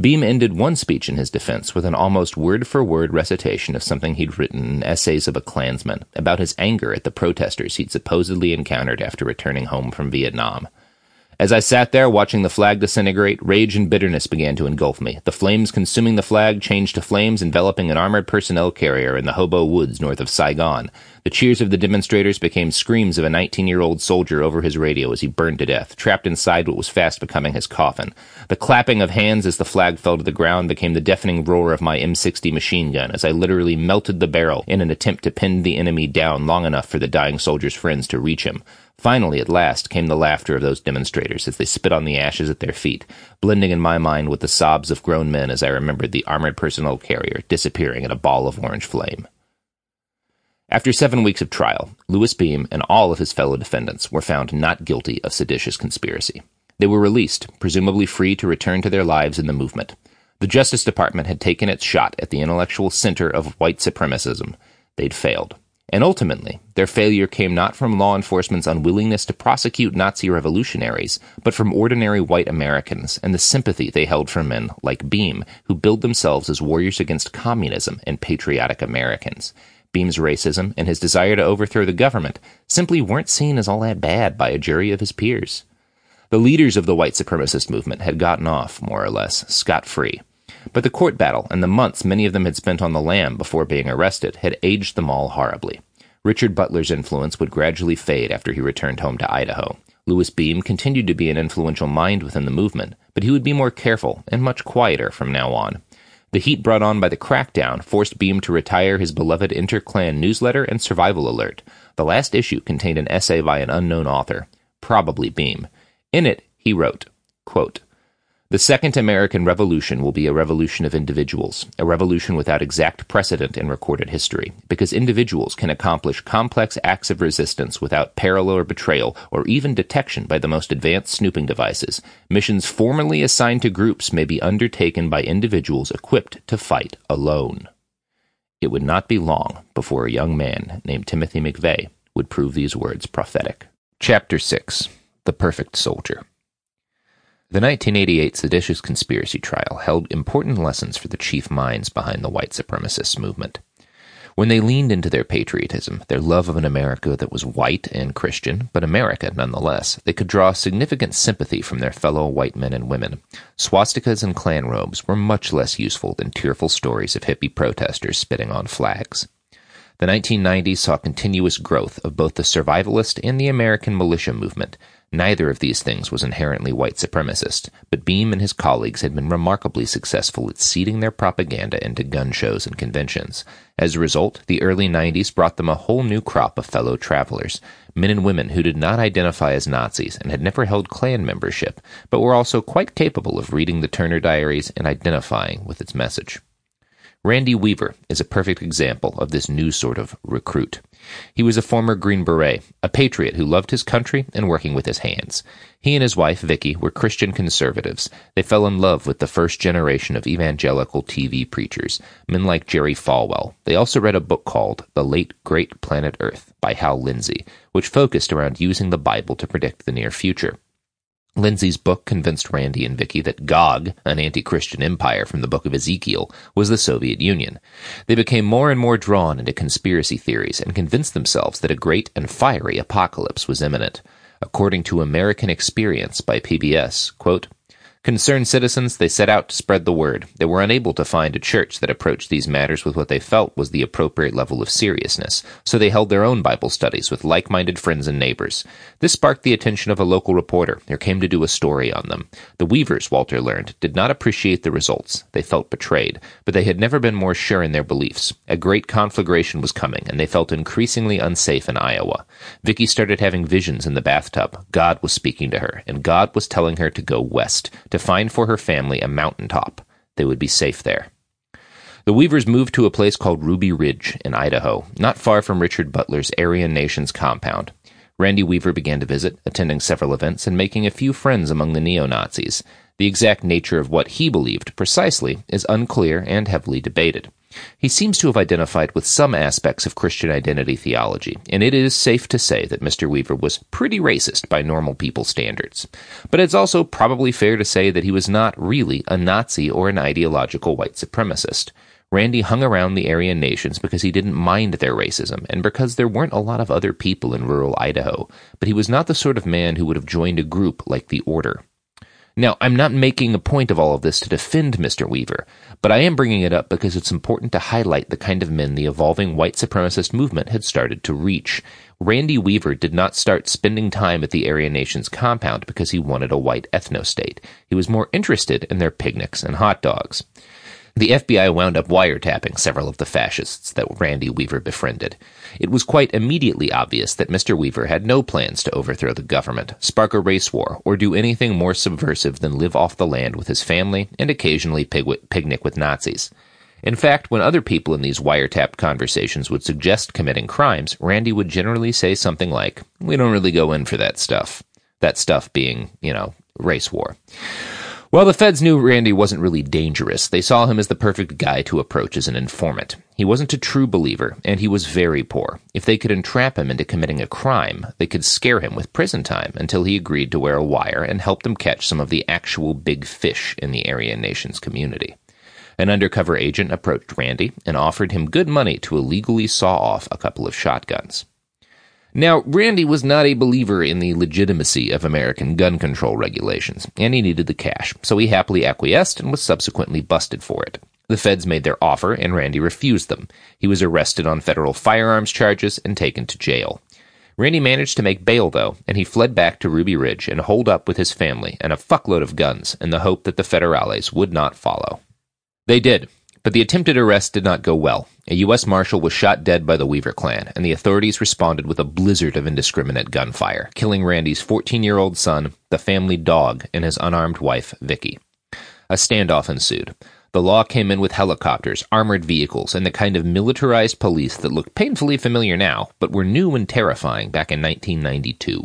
Beam ended one speech in his defense with an almost word-for-word recitation of something he'd written in Essays of a Klansman about his anger at the protesters he'd supposedly encountered after returning home from Vietnam. "As I sat there watching the flag disintegrate, rage and bitterness began to engulf me. The flames consuming the flag changed to flames enveloping an armored personnel carrier in the Hobo Woods north of Saigon. The cheers of the demonstrators became screams of a 19-year-old soldier over his radio as he burned to death, trapped inside what was fast becoming his coffin. The clapping of hands as the flag fell to the ground became the deafening roar of my M60 machine gun as I literally melted the barrel in an attempt to pin the enemy down long enough for the dying soldier's friends to reach him. Finally, at last, came the laughter of those demonstrators as they spit on the ashes at their feet, blending in my mind with the sobs of grown men as I remembered the armored personnel carrier disappearing in a ball of orange flame." After 7 weeks of trial, Louis Beam and all of his fellow defendants were found not guilty of seditious conspiracy. They were released, presumably free to return to their lives in the movement. The Justice Department had taken its shot at the intellectual center of white supremacism. They'd failed. And ultimately, their failure came not from law enforcement's unwillingness to prosecute Nazi revolutionaries, but from ordinary white Americans and the sympathy they held for men like Beam, who billed themselves as warriors against communism and patriotic Americans. Beam's racism, and his desire to overthrow the government simply weren't seen as all that bad by a jury of his peers. The leaders of the white supremacist movement had gotten off, more or less, scot-free. But the court battle and the months many of them had spent on the lam before being arrested had aged them all horribly. Richard Butler's influence would gradually fade after he returned home to Idaho. Louis Beam continued to be an influential mind within the movement, but he would be more careful and much quieter from now on. The heat brought on by the crackdown forced Beam to retire his beloved inter-clan newsletter and survival alert. The last issue contained an essay by an unknown author, probably Beam. In it, he wrote, quote, "The second American Revolution will be a revolution of individuals, a revolution without exact precedent in recorded history, because individuals can accomplish complex acts of resistance without parallel or betrayal or even detection by the most advanced snooping devices. Missions formerly assigned to groups may be undertaken by individuals equipped to fight alone." It would not be long before a young man named Timothy McVeigh would prove these words prophetic. Chapter 6. The Perfect Soldier. The 1988 seditious conspiracy trial held important lessons for the chief minds behind the white supremacist movement. When they leaned into their patriotism, their love of an America that was white and Christian, but America nonetheless, they could draw significant sympathy from their fellow white men and women. Swastikas and Klan robes were much less useful than tearful stories of hippie protesters spitting on flags. The 1990s saw continuous growth of both the survivalist and the American militia movement. Neither of these things was inherently white supremacist, but Beam and his colleagues had been remarkably successful at seeding their propaganda into gun shows and conventions. As a result, the early 90s brought them a whole new crop of fellow travelers, men and women who did not identify as Nazis and had never held Klan membership, but were also quite capable of reading the Turner Diaries and identifying with its message. Randy Weaver is a perfect example of this new sort of recruit. He was a former Green Beret, a patriot who loved his country and working with his hands. He and his wife, Vicky, were Christian conservatives. They fell in love with the first generation of evangelical TV preachers, men like Jerry Falwell. They also read a book called The Late Great Planet Earth by Hal Lindsey, which focused around using the Bible to predict the near future. Lindsay's book convinced Randy and Vicky that Gog, an anti-Christian empire from the Book of Ezekiel, was the Soviet Union. They became more and more drawn into conspiracy theories and convinced themselves that a great and fiery apocalypse was imminent. According to American Experience by PBS, quote, "Concerned citizens, they set out to spread the word. They were unable to find a church that approached these matters with what they felt was the appropriate level of seriousness, so they held their own Bible studies with like-minded friends and neighbors. This sparked the attention of a local reporter who came to do a story on them. The Weavers, Walter learned, did not appreciate the results. They felt betrayed, but they had never been more sure in their beliefs. A great conflagration was coming, and they felt increasingly unsafe in Iowa. Vicky started having visions in the bathtub. God was speaking to her, and God was telling her to go west, to find for her family a mountaintop. They would be safe there." The Weavers moved to a place called Ruby Ridge in Idaho, not far from Richard Butler's Aryan Nations compound. Randy Weaver began to visit, attending several events and making a few friends among the neo-Nazis. The exact nature of what he believed, precisely, is unclear and heavily debated. He seems to have identified with some aspects of Christian identity theology, and it is safe to say that Mr. Weaver was pretty racist by normal people standards. But it's also probably fair to say that he was not really a Nazi or an ideological white supremacist. Randy hung around the Aryan Nations because he didn't mind their racism, and because there weren't a lot of other people in rural Idaho, but he was not the sort of man who would have joined a group like the Order. Now, I'm not making a point of all of this to defend Mr. Weaver, but I am bringing it up because it's important to highlight the kind of men the evolving white supremacist movement had started to reach. Randy Weaver did not start spending time at the Aryan Nations compound because he wanted a white ethno-state. He was more interested in their picnics and hot dogs. The FBI wound up wiretapping several of the fascists that Randy Weaver befriended. It was quite immediately obvious that Mr. Weaver had no plans to overthrow the government, spark a race war, or do anything more subversive than live off the land with his family and occasionally picnic with Nazis. In fact, when other people in these wiretapped conversations would suggest committing crimes, Randy would generally say something like, "We don't really go in for that stuff." That stuff being, race war. Well, the feds knew Randy wasn't really dangerous. They saw him as the perfect guy to approach as an informant. He wasn't a true believer, and he was very poor. If they could entrap him into committing a crime, they could scare him with prison time until he agreed to wear a wire and help them catch some of the actual big fish in the Aryan Nations community. An undercover agent approached Randy and offered him good money to illegally saw off a couple of shotguns. Now, Randy was not a believer in the legitimacy of American gun control regulations, and he needed the cash, so he happily acquiesced and was subsequently busted for it. The feds made their offer, and Randy refused them. He was arrested on federal firearms charges and taken to jail. Randy managed to make bail, though, and he fled back to Ruby Ridge and holed up with his family and a fuckload of guns in the hope that the federales would not follow. They did. But the attempted arrest did not go well. A U.S. Marshal was shot dead by the Weaver clan, and the authorities responded with a blizzard of indiscriminate gunfire, killing Randy's 14-year-old son, the family dog, and his unarmed wife, Vicky. A standoff ensued. The law came in with helicopters, armored vehicles, and the kind of militarized police that look painfully familiar now, but were new and terrifying back in 1992.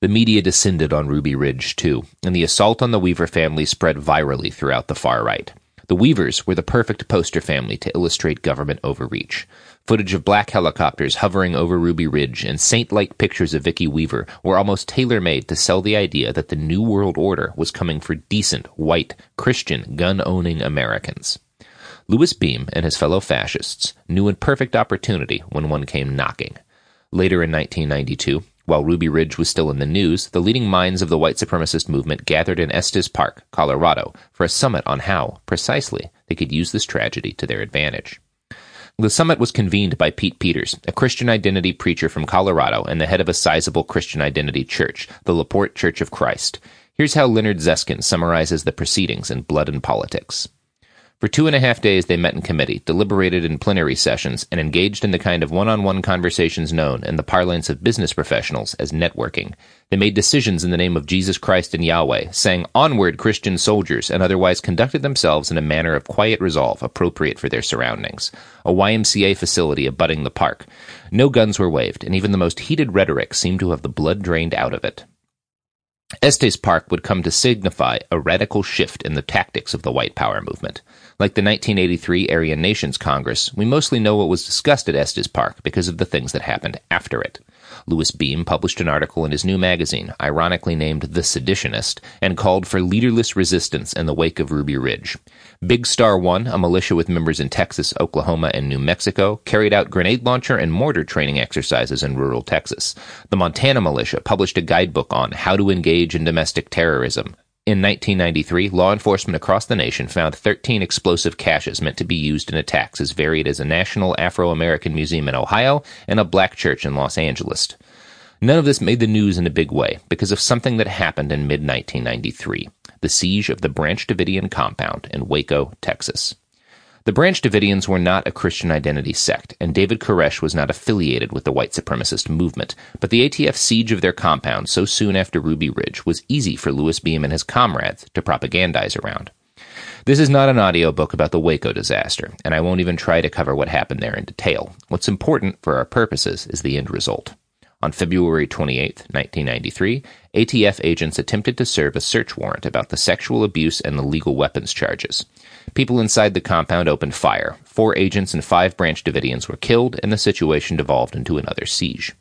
The media descended on Ruby Ridge, too, and the assault on the Weaver family spread virally throughout the far right. The Weavers were the perfect poster family to illustrate government overreach. Footage of black helicopters hovering over Ruby Ridge and saint-like pictures of Vicky Weaver were almost tailor-made to sell the idea that the New World Order was coming for decent, white, Christian, gun-owning Americans. Louis Beam and his fellow fascists knew a perfect opportunity when one came knocking. Later in 1992, while Ruby Ridge was still in the news, the leading minds of the white supremacist movement gathered in Estes Park, Colorado, for a summit on how, precisely, they could use this tragedy to their advantage. The summit was convened by Pete Peters, a Christian identity preacher from Colorado and the head of a sizable Christian identity church, the LaPorte Church of Christ. Here's how Leonard Zeskin summarizes the proceedings in Blood and Politics. For 2.5 days, they met in committee, deliberated in plenary sessions, and engaged in the kind of one-on-one conversations known in the parlance of business professionals as networking. They made decisions in the name of Jesus Christ and Yahweh, sang "Onward, Christian Soldiers," and otherwise conducted themselves in a manner of quiet resolve appropriate for their surroundings. A YMCA facility abutting the park. No guns were waved, and even the most heated rhetoric seemed to have the blood drained out of it. Estes Park would come to signify a radical shift in the tactics of the white power movement. Like the 1983 Aryan Nations Congress, we mostly know what was discussed at Estes Park because of the things that happened after it. Louis Beam published an article in his new magazine, ironically named The Seditionist, and called for leaderless resistance in the wake of Ruby Ridge. Big Star One, a militia with members in Texas, Oklahoma, and New Mexico, carried out grenade launcher and mortar training exercises in rural Texas. The Montana militia published a guidebook on how to engage in domestic terrorism. In 1993, law enforcement across the nation found 13 explosive caches meant to be used in attacks as varied as a National Afro-American Museum in Ohio and a black church in Los Angeles. None of this made the news in a big way because of something that happened in mid-1993, the siege of the Branch Davidian compound in Waco, Texas. The Branch Davidians were not a Christian identity sect, and David Koresh was not affiliated with the white supremacist movement, but the ATF siege of their compound so soon after Ruby Ridge was easy for Louis Beam and his comrades to propagandize around. This is not an audiobook about the Waco disaster, and I won't even try to cover what happened there in detail. What's important for our purposes is the end result. On February 28, 1993, ATF agents attempted to serve a search warrant about the sexual abuse and illegal weapons charges. People inside the compound opened fire. 4 agents and 5 Branch Davidians were killed, and the situation devolved into another siege.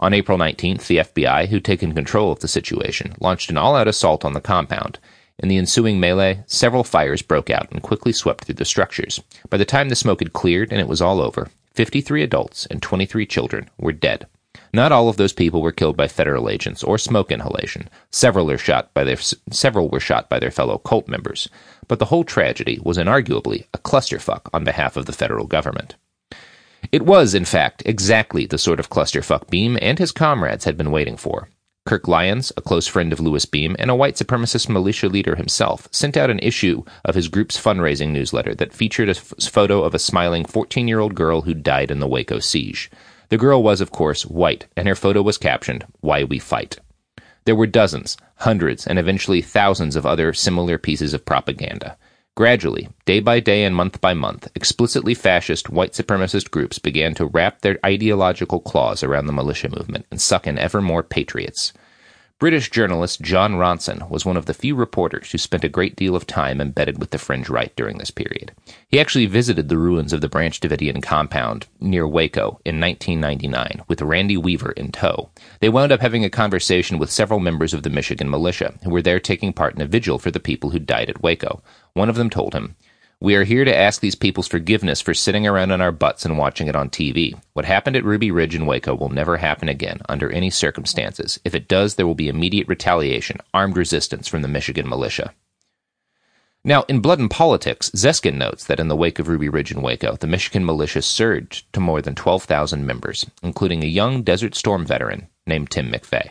On April 19th, the FBI, who'd taken control of the situation, launched an all-out assault on the compound. In the ensuing melee, several fires broke out and quickly swept through the structures. By the time the smoke had cleared and it was all over, 53 adults and 23 children were dead. Not all of those people were killed by federal agents or smoke inhalation. Several were shot by their fellow cult members. But the whole tragedy was inarguably a clusterfuck on behalf of the federal government. It was, in fact, exactly the sort of clusterfuck Beam and his comrades had been waiting for. Kirk Lyons, a close friend of Louis Beam and a white supremacist militia leader himself, sent out an issue of his group's fundraising newsletter that featured a photo of a smiling 14-year-old girl who died in the Waco siege. The girl was, of course, white, and her photo was captioned, "Why We Fight." There were dozens, hundreds, and eventually thousands of other similar pieces of propaganda. Gradually, day by day and month by month, explicitly fascist white supremacist groups began to wrap their ideological claws around the militia movement and suck in ever more patriots. British journalist John Ronson was one of the few reporters who spent a great deal of time embedded with the fringe right during this period. He actually visited the ruins of the Branch Davidian compound near Waco in 1999 with Randy Weaver in tow. They wound up having a conversation with several members of the Michigan militia who were there taking part in a vigil for the people who died at Waco. One of them told him, We are here to ask these people's forgiveness for sitting around on our butts and watching it on TV. What happened at Ruby Ridge and Waco will never happen again, under any circumstances. If it does, there will be immediate retaliation, armed resistance from the Michigan militia. Now, in Blood and Politics, Zeskin notes that in the wake of Ruby Ridge and Waco, the Michigan militia surged to more than 12,000 members, including a young Desert Storm veteran named Tim McVeigh.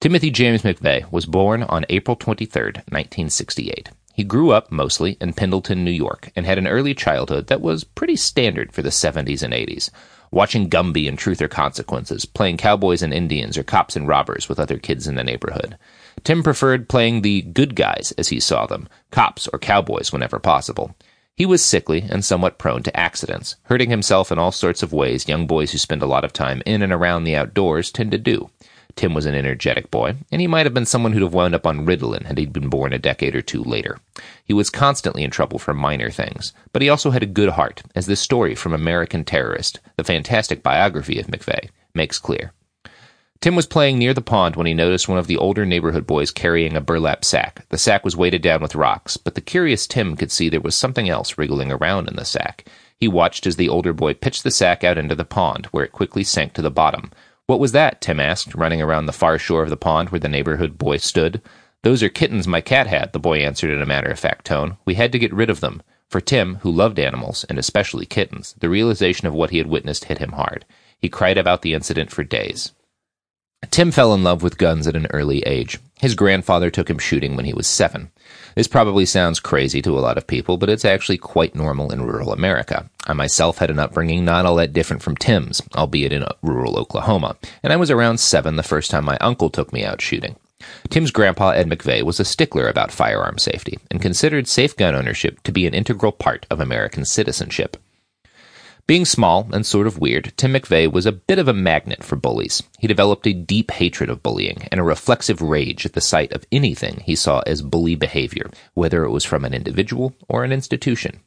Timothy James McVeigh was born on April 23, 1968. He grew up mostly in Pendleton, New York, and had an early childhood that was pretty standard for the 70s and 80s, watching Gumby and Truth or Consequences, playing cowboys and Indians or cops and robbers with other kids in the neighborhood. Tim preferred playing the good guys as he saw them, cops or cowboys whenever possible. He was sickly and somewhat prone to accidents, hurting himself in all sorts of ways young boys who spend a lot of time in and around the outdoors tend to do. Tim was an energetic boy, and he might have been someone who'd have wound up on Ritalin had he been born a decade or two later. He was constantly in trouble for minor things, but he also had a good heart, as this story from American Terrorist, the fantastic biography of McVeigh, makes clear. Tim was playing near the pond when he noticed one of the older neighborhood boys carrying a burlap sack. The sack was weighted down with rocks, but the curious Tim could see there was something else wriggling around in the sack. He watched as the older boy pitched the sack out into the pond, where it quickly sank to the bottom. "What was that?" Tim asked, running around the far shore of the pond where the neighborhood boy stood. "Those are kittens my cat had," the boy answered in a matter-of-fact tone. "We had to get rid of them." For Tim, who loved animals, and especially kittens, the realization of what he had witnessed hit him hard. He cried about the incident for days. Tim fell in love with guns at an early age. His grandfather took him shooting when he was 7. This probably sounds crazy to a lot of people, but it's actually quite normal in rural America. I myself had an upbringing not all that different from Tim's, albeit in rural Oklahoma, and I was around 7 the first time my uncle took me out shooting. Tim's grandpa, Ed McVeigh, was a stickler about firearm safety and considered safe gun ownership to be an integral part of American citizenship. Being small and sort of weird, Tim McVeigh was a bit of a magnet for bullies. He developed a deep hatred of bullying and a reflexive rage at the sight of anything he saw as bully behavior, whether it was from an individual or an institution.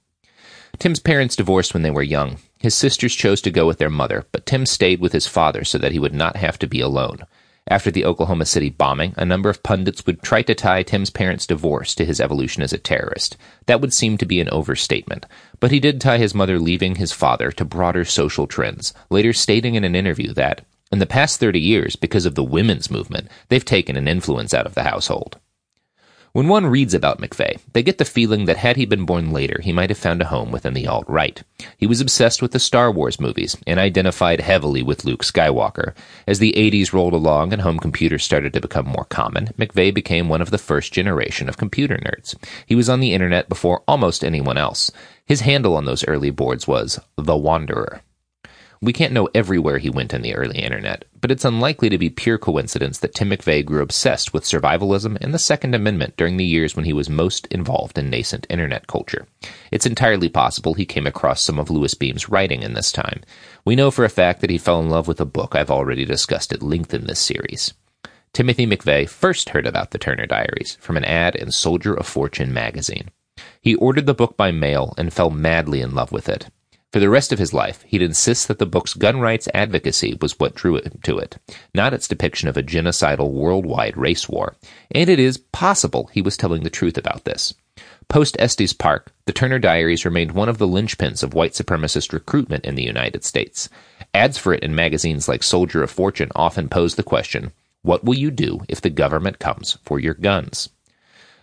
Tim's parents divorced when they were young. His sisters chose to go with their mother, but Tim stayed with his father so that he would not have to be alone. After the Oklahoma City bombing, a number of pundits would try to tie Tim's parents' divorce to his evolution as a terrorist. That would seem to be an overstatement, but he did tie his mother leaving his father to broader social trends, later stating in an interview that, "In the past 30 years, because of the women's movement, they've taken an influence out of the household." When one reads about McVeigh, they get the feeling that had he been born later, he might have found a home within the alt-right. He was obsessed with the Star Wars movies and identified heavily with Luke Skywalker. As the 80s rolled along and home computers started to become more common, McVeigh became one of the first generation of computer nerds. He was on the internet before almost anyone else. His handle on those early boards was The Wanderer. We can't know everywhere he went in the early internet, but it's unlikely to be pure coincidence that Tim McVeigh grew obsessed with survivalism and the Second Amendment during the years when he was most involved in nascent internet culture. It's entirely possible he came across some of Louis Beam's writing in this time. We know for a fact that he fell in love with a book I've already discussed at length in this series. Timothy McVeigh first heard about the Turner Diaries from an ad in Soldier of Fortune magazine. He ordered the book by mail and fell madly in love with it. For the rest of his life, he'd insist that the book's gun rights advocacy was what drew him to it, not its depiction of a genocidal worldwide race war. And it is possible he was telling the truth about this. Post Estes Park, the Turner Diaries remained one of the linchpins of white supremacist recruitment in the United States. Ads for it in magazines like Soldier of Fortune often posed the question, "What will you do if the government comes for your guns?"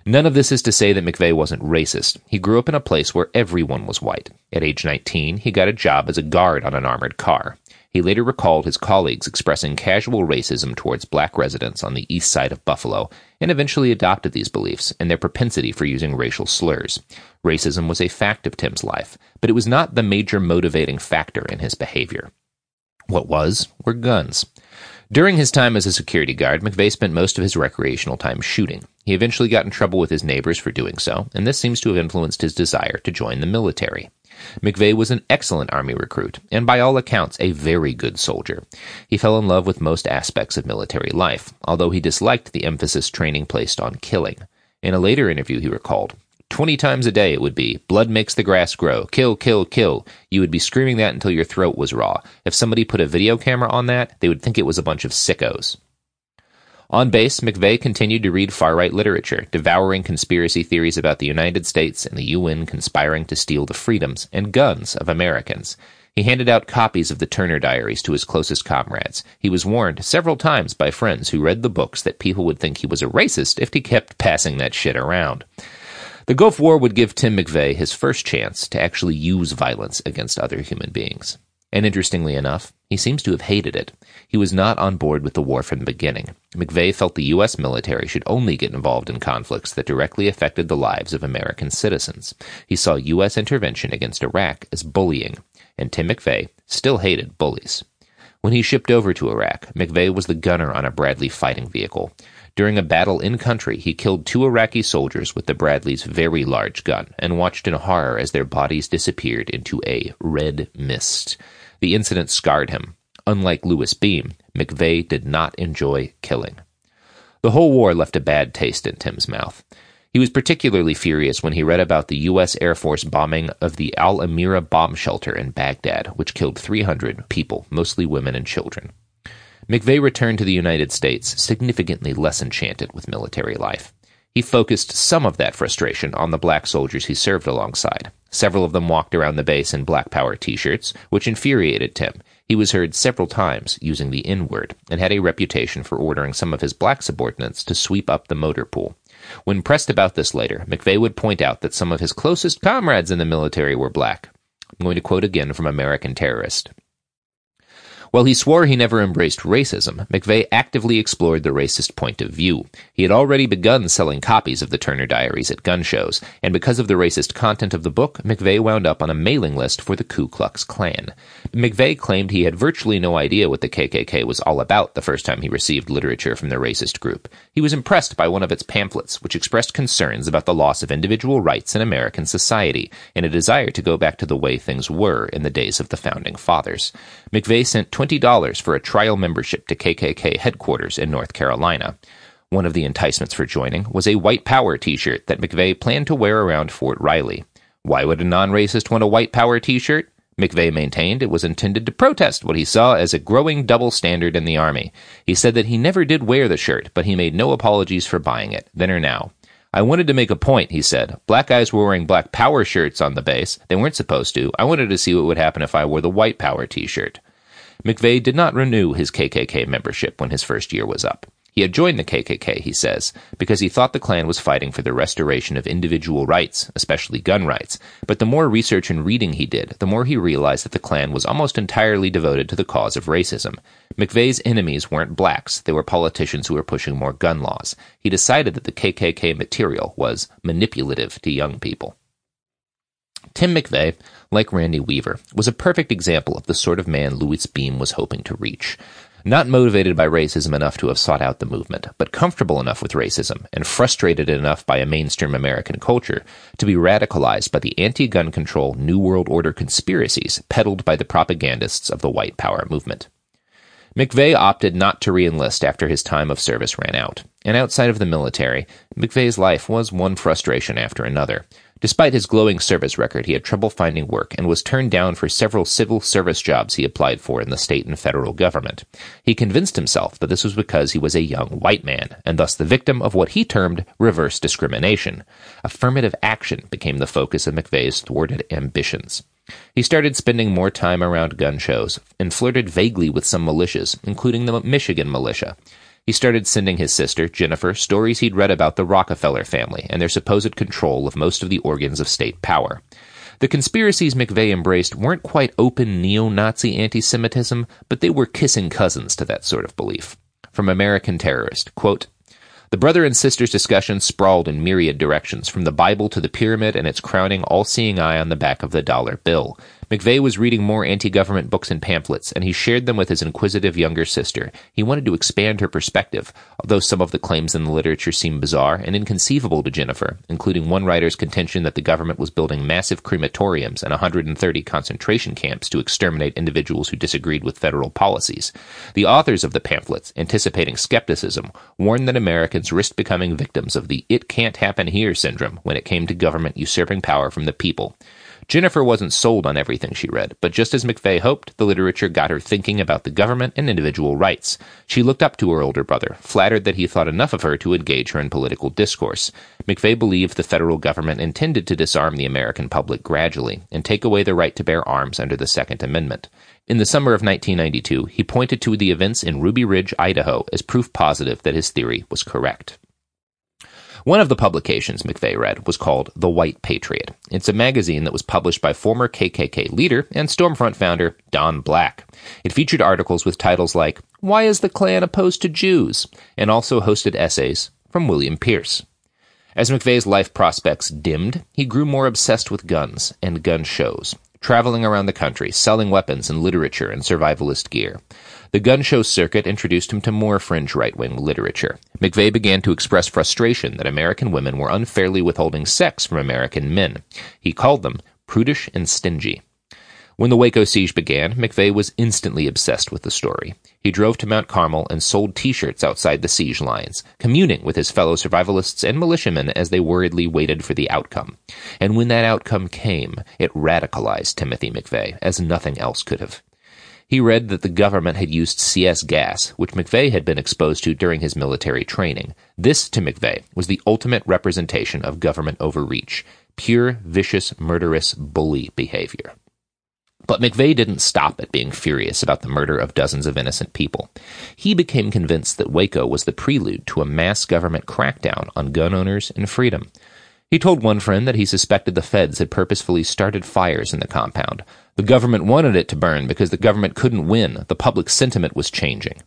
None of this is to say that McVeigh wasn't racist. He grew up in a place where everyone was white. At age 19, he got a job as a guard on an armored car. He later recalled his colleagues expressing casual racism towards black residents on the east side of Buffalo, and eventually adopted these beliefs and their propensity for using racial slurs. Racism was a fact of Tim's life, but it was not the major motivating factor in his behavior. What was were guns. During his time as a security guard, McVeigh spent most of his recreational time shooting. He eventually got in trouble with his neighbors for doing so, and this seems to have influenced his desire to join the military. McVeigh was an excellent Army recruit, and by all accounts, a very good soldier. He fell in love with most aspects of military life, although he disliked the emphasis training placed on killing. In a later interview, he recalled, 20 times a day it would be, blood makes the grass grow, kill, kill, kill. You would be screaming that until your throat was raw. If somebody put a video camera on that, they would think it was a bunch of sickos. On base, McVeigh continued to read far-right literature, devouring conspiracy theories about the United States and the UN conspiring to steal the freedoms and guns of Americans. He handed out copies of the Turner Diaries to his closest comrades. He was warned several times by friends who read the books that people would think he was a racist if he kept passing that shit around. The Gulf War would give Tim McVeigh his first chance to actually use violence against other human beings. And interestingly enough, he seems to have hated it. He was not on board with the war from the beginning. McVeigh felt the U.S. military should only get involved in conflicts that directly affected the lives of American citizens. He saw U.S. intervention against Iraq as bullying, and Tim McVeigh still hated bullies. When he shipped over to Iraq, McVeigh was the gunner on a Bradley fighting vehicle. During a battle in country, he killed 2 Iraqi soldiers with the Bradley's very large gun and watched in horror as their bodies disappeared into a red mist. The incident scarred him. Unlike Louis Beam, McVeigh did not enjoy killing. The whole war left a bad taste in Tim's mouth. He was particularly furious when he read about the U.S. Air Force bombing of the Al-Amira bomb shelter in Baghdad, which killed 300 people, mostly women and children. McVeigh returned to the United States significantly less enchanted with military life. He focused some of that frustration on the black soldiers he served alongside. Several of them walked around the base in Black Power t-shirts, which infuriated Tim. He was heard several times using the N-word and had a reputation for ordering some of his black subordinates to sweep up the motor pool. When pressed about this later, McVeigh would point out that some of his closest comrades in the military were black. I'm going to quote again from American Terrorist. While he swore he never embraced racism, McVeigh actively explored the racist point of view. He had already begun selling copies of the Turner Diaries at gun shows, and because of the racist content of the book, McVeigh wound up on a mailing list for the Ku Klux Klan. McVeigh claimed he had virtually no idea what the KKK was all about the first time he received literature from the racist group. He was impressed by one of its pamphlets, which expressed concerns about the loss of individual rights in American society, and a desire to go back to the way things were in the days of the Founding Fathers. McVeigh sent $20 for a trial membership to KKK headquarters in North Carolina. One of the enticements for joining was a White Power t-shirt that McVeigh planned to wear around Fort Riley. Why would a non-racist want a White Power t-shirt? McVeigh maintained it was intended to protest what he saw as a growing double standard in the Army. He said that he never did wear the shirt, but he made no apologies for buying it, then or now. I wanted to make a point, he said. Black guys were wearing Black Power shirts on the base. They weren't supposed to. I wanted to see what would happen if I wore the White Power t-shirt. McVeigh did not renew his KKK membership when his first year was up. He had joined the KKK, he says, because he thought the Klan was fighting for the restoration of individual rights, especially gun rights. But the more research and reading he did, the more he realized that the Klan was almost entirely devoted to the cause of racism. McVeigh's enemies weren't blacks. They were politicians who were pushing more gun laws. He decided that the KKK material was manipulative to young people. Tim McVeigh, like Randy Weaver, was a perfect example of the sort of man Louis Beam was hoping to reach. Not motivated by racism enough to have sought out the movement, but comfortable enough with racism and frustrated enough by a mainstream American culture to be radicalized by the anti-gun control New World Order conspiracies peddled by the propagandists of the White Power movement. McVeigh opted not to re-enlist after his time of service ran out, and outside of the military, McVeigh's life was one frustration after another. Despite his glowing service record, he had trouble finding work and was turned down for several civil service jobs he applied for in the state and federal government. He convinced himself that this was because he was a young white man, and thus the victim of what he termed reverse discrimination. Affirmative action became the focus of McVeigh's thwarted ambitions. He started spending more time around gun shows and flirted vaguely with some militias, including the Michigan militia. He started sending his sister, Jennifer, stories he'd read about the Rockefeller family and their supposed control of most of the organs of state power. The conspiracies McVeigh embraced weren't quite open neo-Nazi anti-Semitism, but they were kissing cousins to that sort of belief. From American Terrorist, quote, the brother and sister's discussion sprawled in myriad directions, from the Bible to the pyramid and its crowning all-seeing eye on the back of the dollar bill. McVeigh was reading more anti-government books and pamphlets, and he shared them with his inquisitive younger sister. He wanted to expand her perspective, although some of the claims in the literature seemed bizarre and inconceivable to Jennifer, including one writer's contention that the government was building massive crematoriums and 130 concentration camps to exterminate individuals who disagreed with federal policies. The authors of the pamphlets, anticipating skepticism, warned that Americans risked becoming victims of the it-can't-happen-here syndrome when it came to government usurping power from the people. Jennifer wasn't sold on everything she read, but just as McVeigh hoped, the literature got her thinking about the government and individual rights. She looked up to her older brother, flattered that he thought enough of her to engage her in political discourse. McVeigh believed the federal government intended to disarm the American public gradually and take away the right to bear arms under the Second Amendment. In the summer of 1992, he pointed to the events in Ruby Ridge, Idaho, as proof positive that his theory was correct. One of the publications McVeigh read was called The White Patriot. It's a magazine that was published by former KKK leader and Stormfront founder Don Black. It featured articles with titles like, "Why is the Klan Opposed to Jews?" and also hosted essays from William Pierce. As McVeigh's life prospects dimmed, he grew more obsessed with guns and gun shows, traveling around the country, selling weapons and literature and survivalist gear. The gun show circuit introduced him to more fringe right-wing literature. McVeigh began to express frustration that American women were unfairly withholding sex from American men. He called them prudish and stingy. When the Waco siege began, McVeigh was instantly obsessed with the story. He drove to Mount Carmel and sold T-shirts outside the siege lines, communing with his fellow survivalists and militiamen as they worriedly waited for the outcome. And when that outcome came, it radicalized Timothy McVeigh as nothing else could have. He read that the government had used CS gas, which McVeigh had been exposed to during his military training. This, to McVeigh, was the ultimate representation of government overreach, pure, vicious, murderous, bully behavior. But McVeigh didn't stop at being furious about the murder of dozens of innocent people. He became convinced that Waco was the prelude to a mass government crackdown on gun owners and freedom. He told one friend that he suspected the feds had purposefully started fires in the compound. The government wanted it to burn because the government couldn't win. The public sentiment was changing.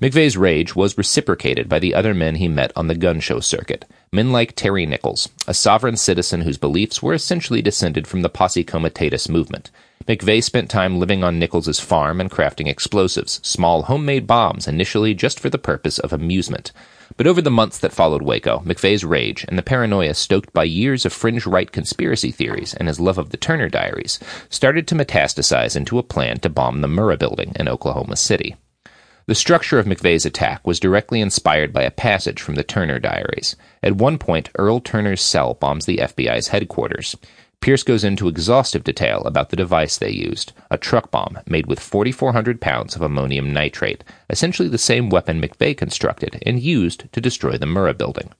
McVeigh's rage was reciprocated by the other men he met on the gun show circuit, men like Terry Nichols, a sovereign citizen whose beliefs were essentially descended from the Posse Comitatus movement. McVeigh spent time living on Nichols' farm and crafting explosives, small homemade bombs initially just for the purpose of amusement. But over the months that followed Waco, McVeigh's rage and the paranoia stoked by years of fringe right conspiracy theories and his love of the Turner Diaries started to metastasize into a plan to bomb the Murrah Building in Oklahoma City. The structure of McVeigh's attack was directly inspired by a passage from the Turner Diaries. At one point, Earl Turner's cell bombs the FBI's headquarters. Pierce goes into exhaustive detail about the device they used, a truck bomb made with 4,400 pounds of ammonium nitrate, essentially the same weapon McVeigh constructed and used to destroy the Murrah Building.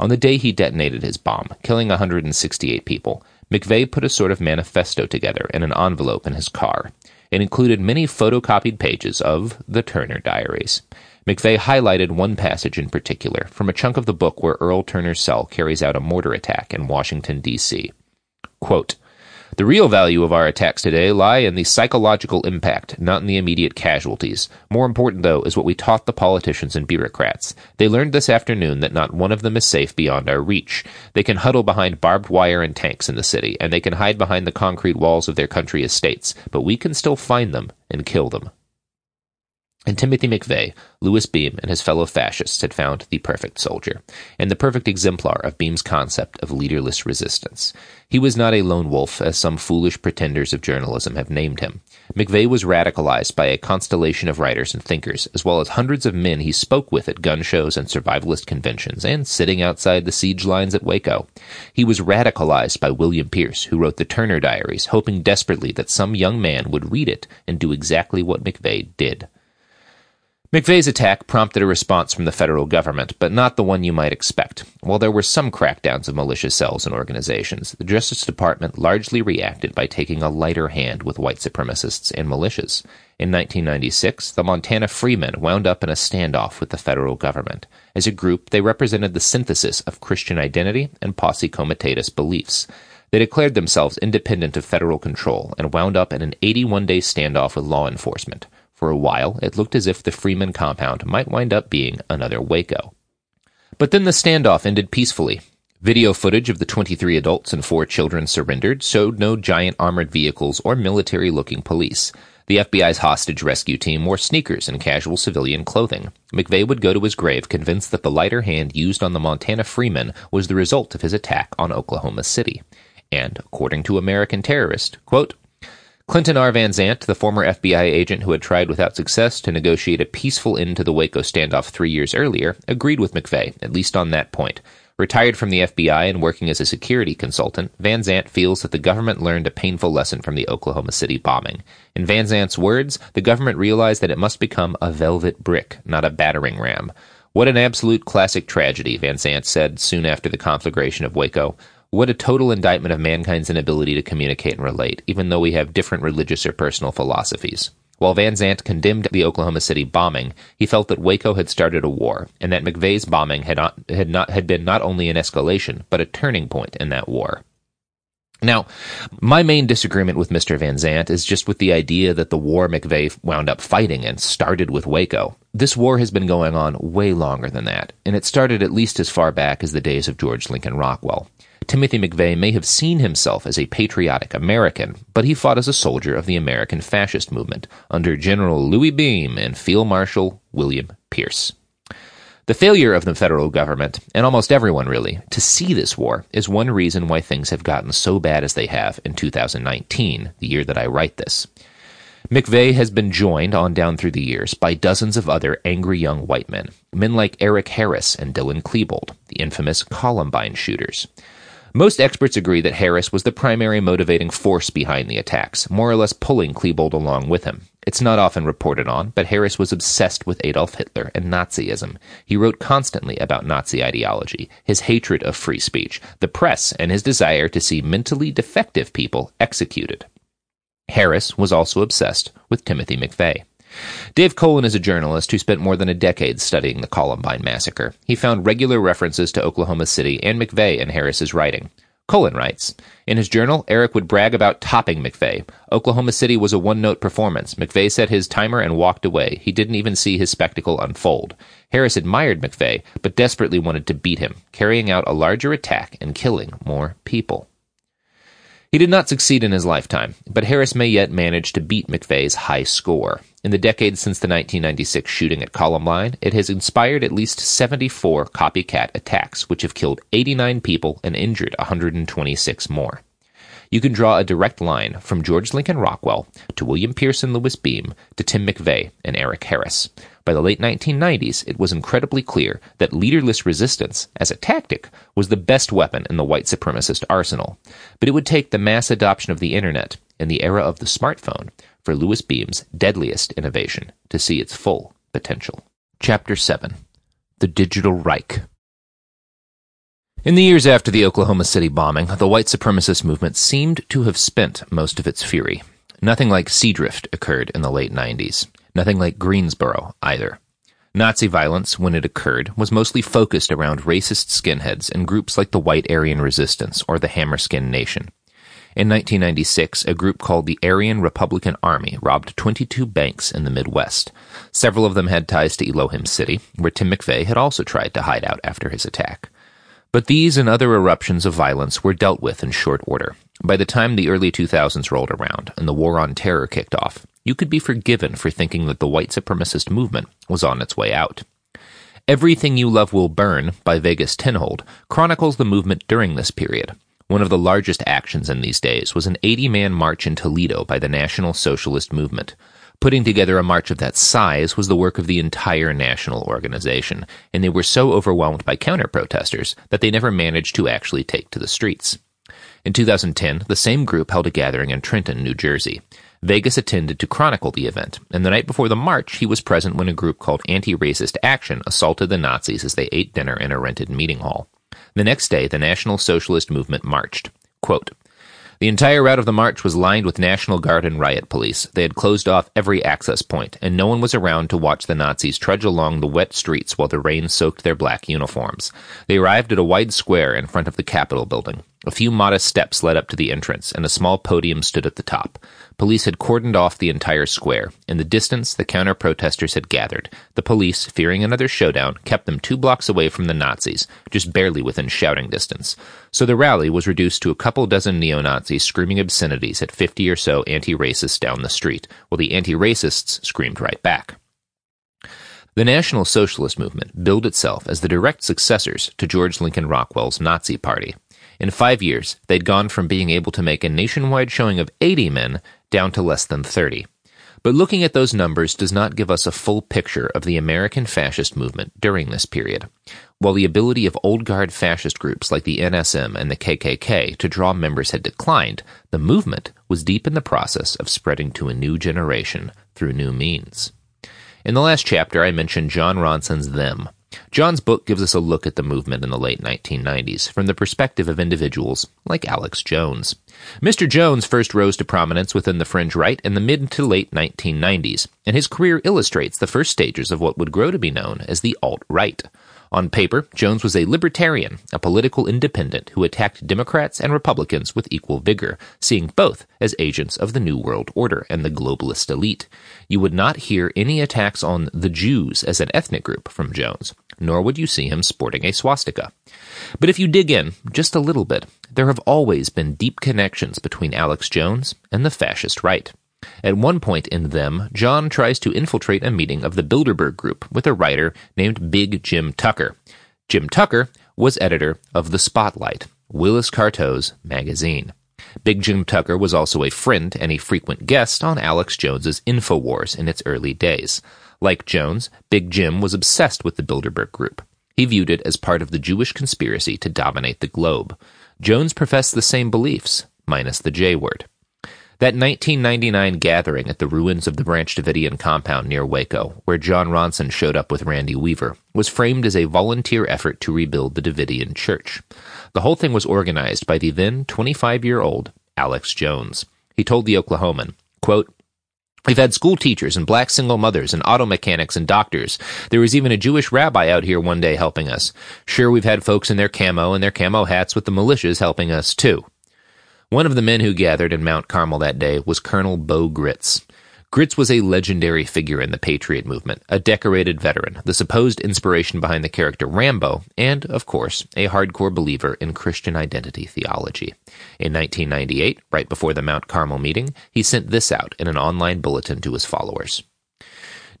On the day he detonated his bomb, killing 168 people, McVeigh put a sort of manifesto together in an envelope in his car. It included many photocopied pages of the Turner Diaries. McVeigh highlighted one passage in particular from a chunk of the book where Earl Turner's cell carries out a mortar attack in Washington, D.C. Quote, "The real value of our attacks today lie in the psychological impact, not in the immediate casualties. More important, though, is what we taught the politicians and bureaucrats. They learned this afternoon that not one of them is safe beyond our reach. They can huddle behind barbed wire and tanks in the city, and they can hide behind the concrete walls of their country estates, but we can still find them and kill them." And Timothy McVeigh, Louis Beam, and his fellow fascists had found the perfect soldier, and the perfect exemplar of Beam's concept of leaderless resistance. He was not a lone wolf, as some foolish pretenders of journalism have named him. McVeigh was radicalized by a constellation of writers and thinkers, as well as hundreds of men he spoke with at gun shows and survivalist conventions, and sitting outside the siege lines at Waco. He was radicalized by William Pierce, who wrote the Turner Diaries, hoping desperately that some young man would read it and do exactly what McVeigh did. McVeigh's attack prompted a response from the federal government, but not the one you might expect. While there were some crackdowns of militia cells and organizations, the Justice Department largely reacted by taking a lighter hand with white supremacists and militias. In 1996, the Montana Freemen wound up in a standoff with the federal government. As a group, they represented the synthesis of Christian identity and Posse Comitatus beliefs. They declared themselves independent of federal control and wound up in an 81-day standoff with law enforcement. For a while, it looked as if the Freeman compound might wind up being another Waco. But then the standoff ended peacefully. Video footage of the 23 adults and 4 children surrendered showed no giant armored vehicles or military-looking police. The FBI's hostage rescue team wore sneakers and casual civilian clothing. McVeigh would go to his grave convinced that the lighter hand used on the Montana Freemen was the result of his attack on Oklahoma City. And, according to American Terrorist, quote, "Clinton R. Van Zandt, the former FBI agent who had tried without success to negotiate a peaceful end to the Waco standoff 3 years earlier, agreed with McVeigh, at least on that point. Retired from the FBI and working as a security consultant, Van Zandt feels that the government learned a painful lesson from the Oklahoma City bombing. In Van Zandt's words, the government realized that it must become a velvet brick, not a battering ram. What an absolute classic tragedy, Van Zandt said soon after the conflagration of Waco. What a total indictment of mankind's inability to communicate and relate, even though we have different religious or personal philosophies. While Van Zandt condemned the Oklahoma City bombing, he felt that Waco had started a war, and that McVeigh's bombing had been not only an escalation, but a turning point in that war. Now, my main disagreement with Mr. Van Zandt is just with the idea that the war McVeigh wound up fighting and started with Waco. This war has been going on way longer than that, and it started at least as far back as the days of George Lincoln Rockwell. Timothy McVeigh may have seen himself as a patriotic American, but he fought as a soldier of the American fascist movement under General Louis Beam and Field Marshal William Pierce. The failure of the federal government, and almost everyone really, to see this war is one reason why things have gotten so bad as they have in 2019, the year that I write this. McVeigh has been joined on down through the years by dozens of other angry young white men, men like Eric Harris and Dylan Klebold, the infamous Columbine shooters. Most experts agree that Harris was the primary motivating force behind the attacks, more or less pulling Klebold along with him. It's not often reported on, but Harris was obsessed with Adolf Hitler and Nazism. He wrote constantly about Nazi ideology, his hatred of free speech, the press, and his desire to see mentally defective people executed. Harris was also obsessed with Timothy McVeigh. Dave Colin is a journalist who spent more than a decade studying the Columbine Massacre. He found regular references to Oklahoma City and McVeigh in Harris's writing. Colin writes, in his journal, Eric would brag about topping McVeigh. Oklahoma City was a one-note performance. McVeigh set his timer and walked away. He didn't even see his spectacle unfold. Harris admired McVeigh, but desperately wanted to beat him, carrying out a larger attack and killing more people. He did not succeed in his lifetime, but Harris may yet manage to beat McVeigh's high score. In the decades since the 1996 shooting at Columbine, it has inspired at least 74 copycat attacks, which have killed 89 people and injured 126 more. You can draw a direct line from George Lincoln Rockwell to William Pierce and Louis Beam to Tim McVeigh and Eric Harris. By the late 1990s, it was incredibly clear that leaderless resistance, as a tactic, was the best weapon in the white supremacist arsenal. But it would take the mass adoption of the internet in the era of the smartphone for Louis Beam's deadliest innovation to see its full potential. Chapter 7. The Digital Reich. In the years after the Oklahoma City bombing, the white supremacist movement seemed to have spent most of its fury. Nothing like Seadrift occurred in the late 90s. Nothing like Greensboro, either. Nazi violence, when it occurred, was mostly focused around racist skinheads and groups like the White Aryan Resistance or the Hammerskin Nation. In 1996, a group called the Aryan Republican Army robbed 22 banks in the Midwest. Several of them had ties to Elohim City, where Tim McVeigh had also tried to hide out after his attack. But these and other eruptions of violence were dealt with in short order. By the time the early 2000s rolled around and the War on Terror kicked off, you could be forgiven for thinking that the white supremacist movement was on its way out. Everything You Love Will Burn by Vegas Tenhold chronicles the movement during this period. One of the largest actions in these days was an 80-man march in Toledo by the National Socialist Movement. Putting together a march of that size was the work of the entire national organization, and they were so overwhelmed by counter-protesters that they never managed to actually take to the streets. In 2010, the same group held a gathering in Trenton, New Jersey. Vegas attended to chronicle the event, and the night before the march, he was present when a group called Anti-Racist Action assaulted the Nazis as they ate dinner in a rented meeting hall. The next day, the National Socialist Movement marched. Quote, the entire route of the march was lined with National Guard and riot police. They had closed off every access point, and no one was around to watch the Nazis trudge along the wet streets while the rain soaked their black uniforms. They arrived at a wide square in front of the Capitol building. A few modest steps led up to the entrance, and a small podium stood at the top. Police had cordoned off the entire square. In the distance, the counter-protesters had gathered. The police, fearing another showdown, kept them 2 blocks away from the Nazis, just barely within shouting distance. So the rally was reduced to a couple dozen neo-Nazis screaming obscenities at 50 or so anti-racists down the street, while the anti-racists screamed right back. The National Socialist Movement billed itself as the direct successors to George Lincoln Rockwell's Nazi Party. In 5 years, they'd gone from being able to make a nationwide showing of 80 men down to less than 30. But looking at those numbers does not give us a full picture of the American fascist movement during this period. While the ability of old guard fascist groups like the NSM and the KKK to draw members had declined, the movement was deep in the process of spreading to a new generation through new means. In the last chapter, I mentioned John Ronson's Them. John's book gives us a look at the movement in the late 1990s from the perspective of individuals like Alex Jones. Mr. Jones first rose to prominence within the fringe right in the mid to late 1990s, and his career illustrates the first stages of what would grow to be known as the alt-right. On paper, Jones was a libertarian, a political independent who attacked Democrats and Republicans with equal vigor, seeing both as agents of the New World Order and the globalist elite. You would not hear any attacks on the Jews as an ethnic group from Jones, nor would you see him sporting a swastika. But if you dig in just a little bit, there have always been deep connections between Alex Jones and the fascist right. At one point in Them, John tries to infiltrate a meeting of the Bilderberg Group with a writer named Big Jim Tucker. Jim Tucker was editor of The Spotlight, Willis Carto's magazine. Big Jim Tucker was also a friend and a frequent guest on Alex Jones's InfoWars in its early days. Like Jones, Big Jim was obsessed with the Bilderberg Group. He viewed it as part of the Jewish conspiracy to dominate the globe. Jones professed the same beliefs, minus the J word. That 1999 gathering at the ruins of the Branch Davidian compound near Waco, where John Ronson showed up with Randy Weaver, was framed as a volunteer effort to rebuild the Davidian church. The whole thing was organized by the then 25-year-old Alex Jones. He told The Oklahoman, quote, "We've had school teachers and black single mothers and auto mechanics and doctors. There was even a Jewish rabbi out here one day helping us. Sure, we've had folks in their camo and their camo hats with the militias helping us, too." One of the men who gathered in Mount Carmel that day was Colonel Beau Gritz. Gritz was a legendary figure in the Patriot movement, a decorated veteran, the supposed inspiration behind the character Rambo, and, of course, a hardcore believer in Christian identity theology. In 1998, right before the Mount Carmel meeting, he sent this out in an online bulletin to his followers.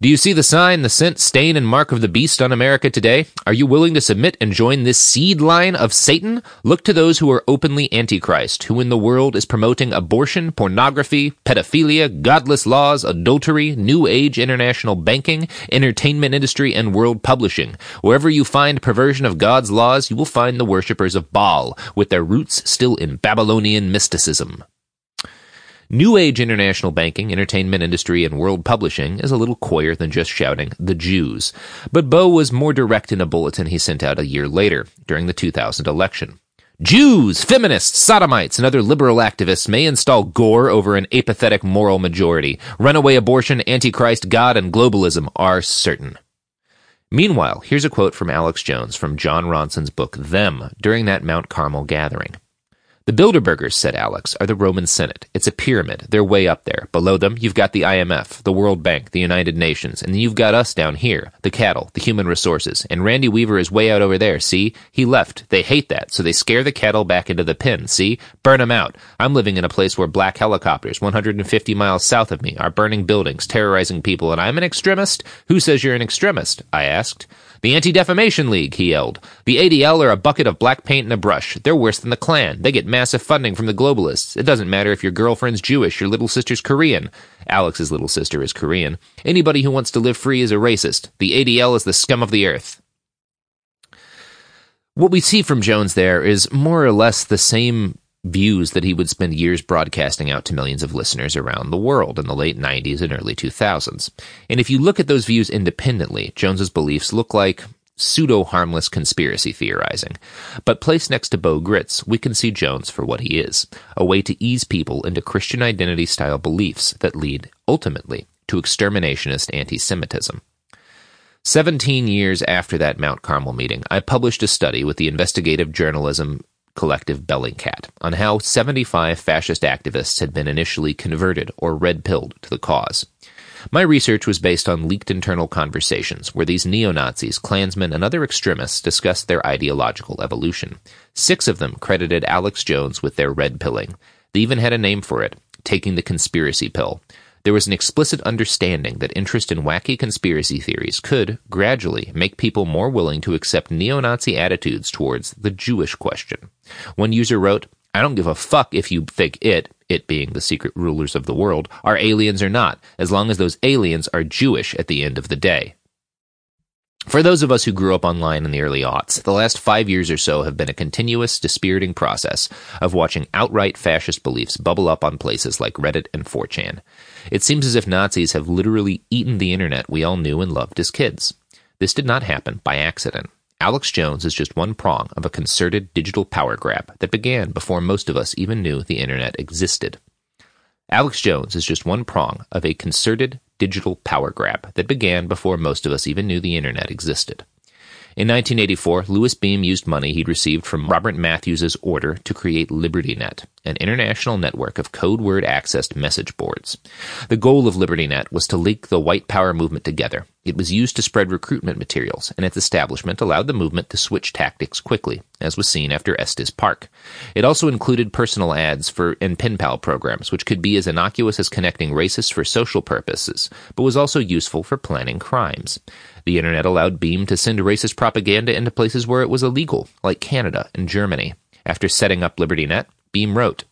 "Do you see the sign, the scent, stain, and mark of the beast on America today? Are you willing to submit and join this seed line of Satan? Look to those who are openly antichrist, who in the world is promoting abortion, pornography, pedophilia, godless laws, adultery, New Age international banking, entertainment industry, and world publishing. Wherever you find perversion of God's laws, you will find the worshippers of Baal, with their roots still in Babylonian mysticism." New Age international banking, entertainment industry, and world publishing is a little coyer than just shouting, "The Jews." But Beau was more direct in a bulletin he sent out a year later, during the 2000 election. "Jews, feminists, sodomites, and other liberal activists may install gore over an apathetic moral majority. Runaway abortion, antichrist, God, and globalism are certain." Meanwhile, here's a quote from Alex Jones from John Ronson's book, Them, during that Mount Carmel gathering. "The Bilderbergers," said Alex, "are the Roman Senate. It's a pyramid. They're way up there. Below them, you've got the IMF, the World Bank, the United Nations, and then you've got us down here, the cattle, the human resources. And Randy Weaver is way out over there, see? He left. They hate that, so they scare the cattle back into the pen, see? Burn them out. I'm living in a place where black helicopters, 150 miles south of me, are burning buildings, terrorizing people, and I'm an extremist? Who says you're an extremist?" I asked. "The Anti-Defamation League," he yelled. "The ADL are a bucket of black paint and a brush. They're worse than the Klan. They get massive funding from the globalists. It doesn't matter if your girlfriend's Jewish, your little sister's Korean." Alex's little sister is Korean. "Anybody who wants to live free is a racist. The ADL is the scum of the earth." What we see from Jones there is more or less the same views that he would spend years broadcasting out to millions of listeners around the world in the late 90s and early 2000s. And if you look at those views independently, Jones's beliefs look like pseudo-harmless conspiracy theorizing. But placed next to Beau Gritz, we can see Jones for what he is, a way to ease people into Christian identity-style beliefs that lead, ultimately, to exterminationist anti-Semitism. 17 years after that Mount Carmel meeting, I published a study with the investigative journalism collective Bellingcat on how 75 fascist activists had been initially converted or red-pilled to the cause. My research was based on leaked internal conversations where these neo-Nazis, Klansmen, and other extremists discussed their ideological evolution. 6 of them credited Alex Jones with their red-pilling. They even had a name for it, taking the conspiracy pill. There was an explicit understanding that interest in wacky conspiracy theories could, gradually, make people more willing to accept neo-Nazi attitudes towards the Jewish question. One user wrote, "I don't give a fuck if you think it, it being the secret rulers of the world, are aliens or not, as long as those aliens are Jewish at the end of the day. For those of us who grew up online in the early aughts, the last 5 years or so have been a continuous, dispiriting process of watching outright fascist beliefs bubble up on places like Reddit and 4chan. It seems as if Nazis have literally eaten the internet we all knew and loved as kids. This did not happen by accident. Alex Jones is just one prong of a concerted digital power grab that began before most of us even knew the internet existed. In 1984, Louis Beam used money he'd received from Robert Matthews's Order to create LibertyNet, an international network of code-word-accessed message boards. The goal of LibertyNet was to link the white power movement together. It was used to spread recruitment materials, and its establishment allowed the movement to switch tactics quickly, as was seen after Estes Park. It also included personal ads and pen pal programs, which could be as innocuous as connecting racists for social purposes, but was also useful for planning crimes. The internet allowed Beam to send racist propaganda into places where it was illegal, like Canada and Germany. After setting up LibertyNet, Beam wrote,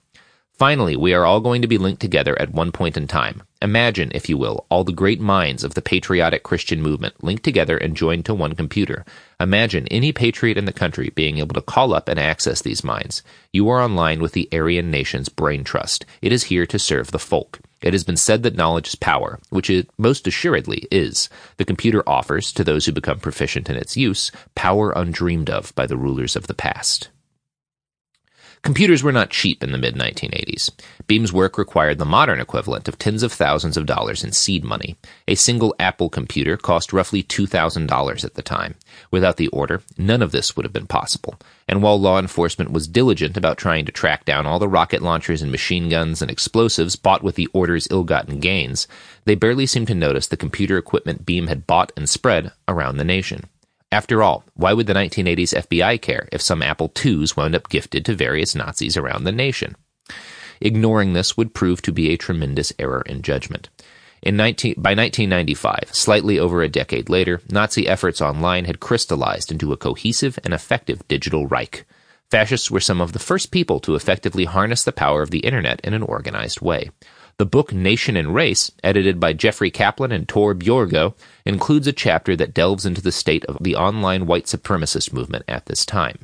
"Finally, we are all going to be linked together at one point in time. Imagine, if you will, all the great minds of the patriotic Christian movement linked together and joined to one computer. Imagine any patriot in the country being able to call up and access these minds. You are online with the Aryan Nations Brain Trust. It is here to serve the folk. It has been said that knowledge is power, which it most assuredly is. The computer offers, to those who become proficient in its use, power undreamed of by the rulers of the past." Computers were not cheap in the mid-1980s. Beam's work required the modern equivalent of tens of thousands of dollars in seed money. A single Apple computer cost roughly $2,000 at the time. Without the Order, none of this would have been possible. And while law enforcement was diligent about trying to track down all the rocket launchers and machine guns and explosives bought with the Order's ill-gotten gains, they barely seemed to notice the computer equipment Beam had bought and spread around the nation. After all, why would the 1980s FBI care if some Apple IIs wound up gifted to various Nazis around the nation? Ignoring this would prove to be a tremendous error in judgment. By 1995, slightly over a decade later, Nazi efforts online had crystallized into a cohesive and effective digital Reich. Fascists were some of the first people to effectively harness the power of the internet in an organized way. The book Nation and Race, edited by Jeffrey Kaplan and Tor Bjorgo, includes a chapter that delves into the state of the online white supremacist movement at this time.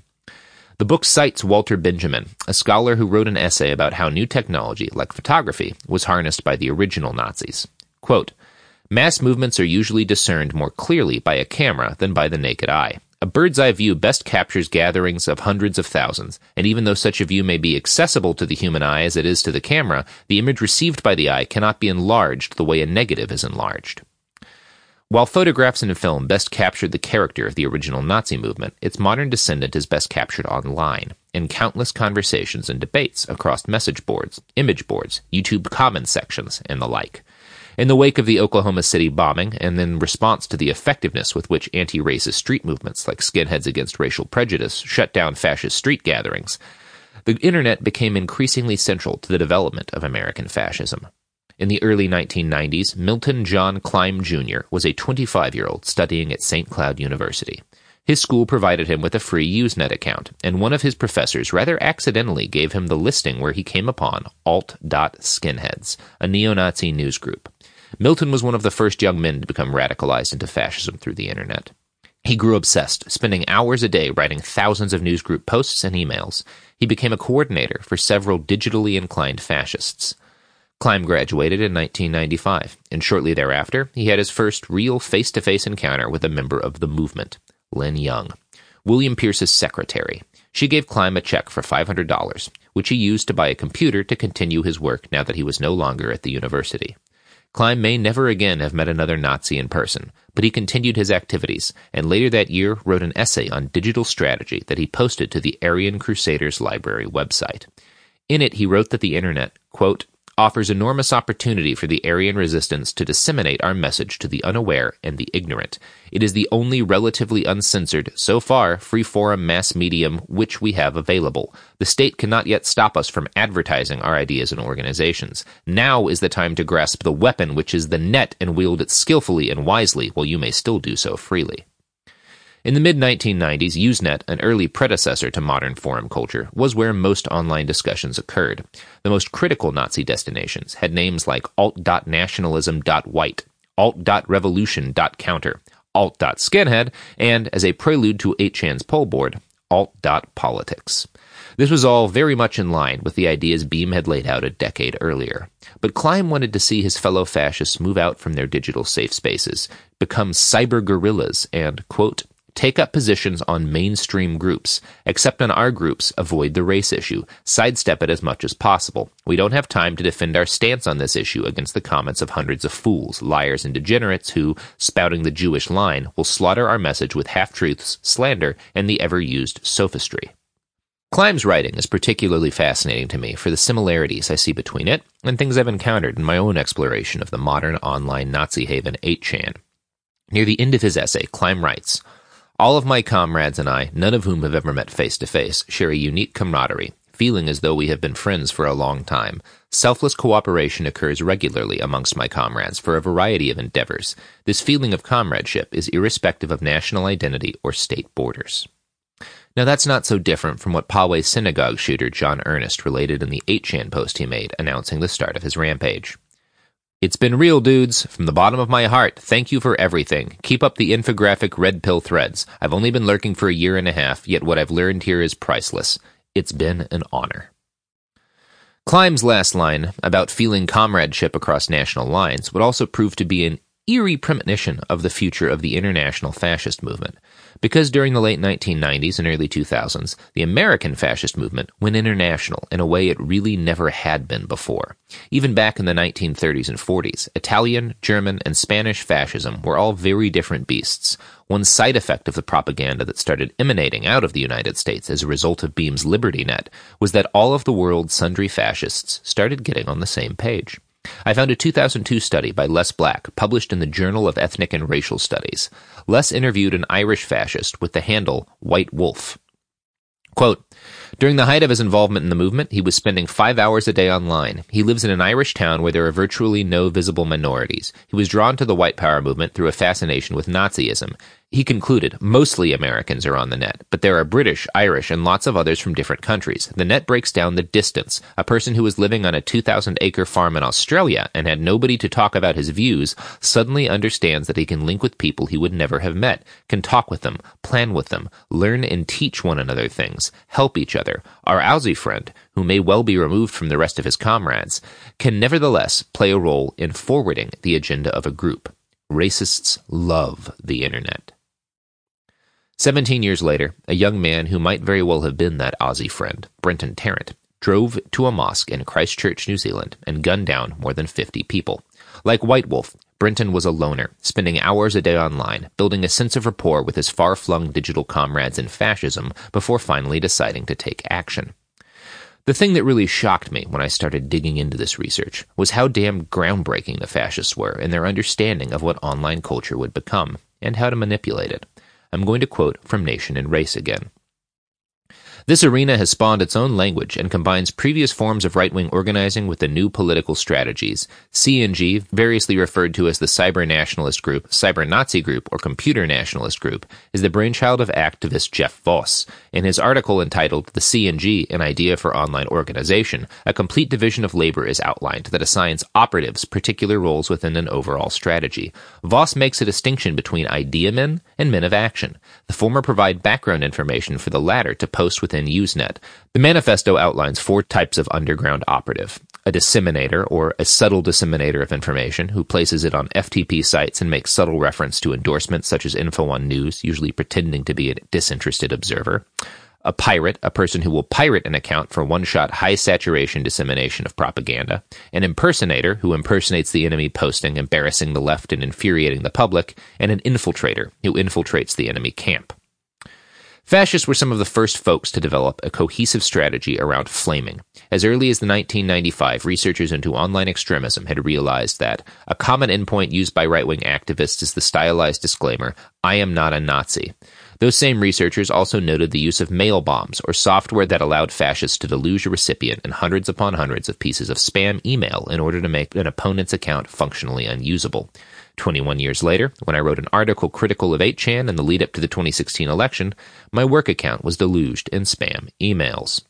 The book cites Walter Benjamin, a scholar who wrote an essay about how new technology, like photography, was harnessed by the original Nazis. Quote, "Mass movements are usually discerned more clearly by a camera than by the naked eye. A bird's-eye view best captures gatherings of hundreds of thousands, and even though such a view may be accessible to the human eye as it is to the camera, the image received by the eye cannot be enlarged the way a negative is enlarged." While photographs in a film best captured the character of the original Nazi movement, its modern descendant is best captured online, in countless conversations and debates across message boards, image boards, YouTube comment sections, and the like. In the wake of the Oklahoma City bombing, and in response to the effectiveness with which anti-racist street movements like Skinheads Against Racial Prejudice shut down fascist street gatherings, the internet became increasingly central to the development of American fascism. In the early 1990s, Milton John Kleim Jr. was a 25-year-old studying at St. Cloud University. His school provided him with a free Usenet account, and one of his professors rather accidentally gave him the listing where he came upon alt.skinheads, a neo-Nazi news group. Milton was one of the first young men to become radicalized into fascism through the internet. He grew obsessed, spending hours a day writing thousands of newsgroup posts and emails. He became a coordinator for several digitally inclined fascists. Kleim graduated in 1995, and shortly thereafter, he had his first real face-to-face encounter with a member of the movement, Lynn Young, William Pierce's secretary. She gave Kleim a check for $500, which he used to buy a computer to continue his work now that he was no longer at the university. Kleim may never again have met another Nazi in person, but he continued his activities, and later that year wrote an essay on digital strategy that he posted to the Aryan Crusaders Library website. In it, he wrote that the internet, quote, "offers enormous opportunity for the Aryan resistance to disseminate our message to the unaware and the ignorant. It is the only relatively uncensored, so far, free-forum mass medium which we have available. The state cannot yet stop us from advertising our ideas and organizations. Now is the time to grasp the weapon which is the net and wield it skillfully and wisely, while you may still do so freely." In the mid-1990s, Usenet, an early predecessor to modern forum culture, was where most online discussions occurred. The most critical Nazi destinations had names like alt.nationalism.white, alt.revolution.counter, alt.skinhead, and, as a prelude to 8chan's poll board, alt.politics. This was all very much in line with the ideas Beam had laid out a decade earlier. But Klein wanted to see his fellow fascists move out from their digital safe spaces, become cyber guerrillas, and, quote, take up positions on mainstream groups. Except on our groups, avoid the race issue. Sidestep it as much as possible. We don't have time to defend our stance on this issue against the comments of hundreds of fools, liars, and degenerates who, spouting the Jewish line, will slaughter our message with half-truths, slander, and the ever-used sophistry. Klein's writing is particularly fascinating to me for the similarities I see between it and things I've encountered in my own exploration of the modern online Nazi haven 8chan. Near the end of his essay, Klein writes, all of my comrades and I, none of whom have ever met face to face, share a unique camaraderie, feeling as though we have been friends for a long time. Selfless cooperation occurs regularly amongst my comrades for a variety of endeavors. This feeling of comradeship is irrespective of national identity or state borders. Now that's not so different from what Poway synagogue shooter John Ernest related in the 8chan post he made announcing the start of his rampage. It's been real, dudes. From the bottom of my heart, thank you for everything. Keep up the infographic red pill threads. I've only been lurking for a year and a half, yet what I've learned here is priceless. It's been an honor. Klein's last line, about feeling comradeship across national lines, would also prove to be an eerie premonition of the future of the international fascist movement, because during the late 1990s and early 2000s, the American fascist movement went international in a way it really never had been before. Even back in the 1930s and 40s, Italian, German, and Spanish fascism were all very different beasts. One side effect of the propaganda that started emanating out of the United States as a result of Beam's Liberty Net was that all of the world's sundry fascists started getting on the same page. I found a 2002 study by Les Black, published in the Journal of Ethnic and Racial Studies. Les interviewed an Irish fascist with the handle White Wolf. Quote, during the height of his involvement in the movement, he was spending 5 hours a day online. He lives in an Irish town where there are virtually no visible minorities. He was drawn to the white power movement through a fascination with Nazism. He concluded, mostly Americans are on the net, but there are British, Irish, and lots of others from different countries. The net breaks down the distance. A person who was living on a 2,000-acre farm in Australia and had nobody to talk about his views suddenly understands that he can link with people he would never have met, can talk with them, plan with them, learn and teach one another things, help each other. Our Aussie friend, who may well be removed from the rest of his comrades, can nevertheless play a role in forwarding the agenda of a group. Racists love the internet. 17 years later, a young man who might very well have been that Aussie friend, Brenton Tarrant, drove to a mosque in Christchurch, New Zealand, and gunned down more than 50 people. Like White Wolf, Brenton was a loner, spending hours a day online, building a sense of rapport with his far-flung digital comrades in fascism before finally deciding to take action. The thing that really shocked me when I started digging into this research was how damn groundbreaking the fascists were in their understanding of what online culture would become and how to manipulate it. I'm going to quote from Nation and Race again. This arena has spawned its own language and combines previous forms of right-wing organizing with the new political strategies. CNG, variously referred to as the Cyber Nationalist Group, Cyber Nazi Group, or Computer Nationalist Group, is the brainchild of activist Jeff Voss. In his article entitled The CNG, An Idea for Online Organization, a complete division of labor is outlined that assigns operatives particular roles within an overall strategy. Voss makes a distinction between idea men and men of action. The former provide background information for the latter to post with in Usenet. The manifesto outlines 4 types of underground operative: a disseminator, or a subtle disseminator of information, who places it on FTP sites and makes subtle reference to endorsements such as info on news, usually pretending to be a disinterested observer; a pirate, a person who will pirate an account for one-shot high-saturation dissemination of propaganda; an impersonator, who impersonates the enemy posting, embarrassing the left and infuriating the public; and an infiltrator, who infiltrates the enemy camp. Fascists were some of the first folks to develop a cohesive strategy around flaming. As early as 1995, researchers into online extremism had realized that a common endpoint used by right-wing activists is the stylized disclaimer, "I am not a Nazi." Those same researchers also noted the use of mail bombs, or software that allowed fascists to deluge a recipient in hundreds upon hundreds of pieces of spam email in order to make an opponent's account functionally unusable. 21 years later, when I wrote an article critical of 8chan in the lead-up to the 2016 election, my work account was deluged in spam emails.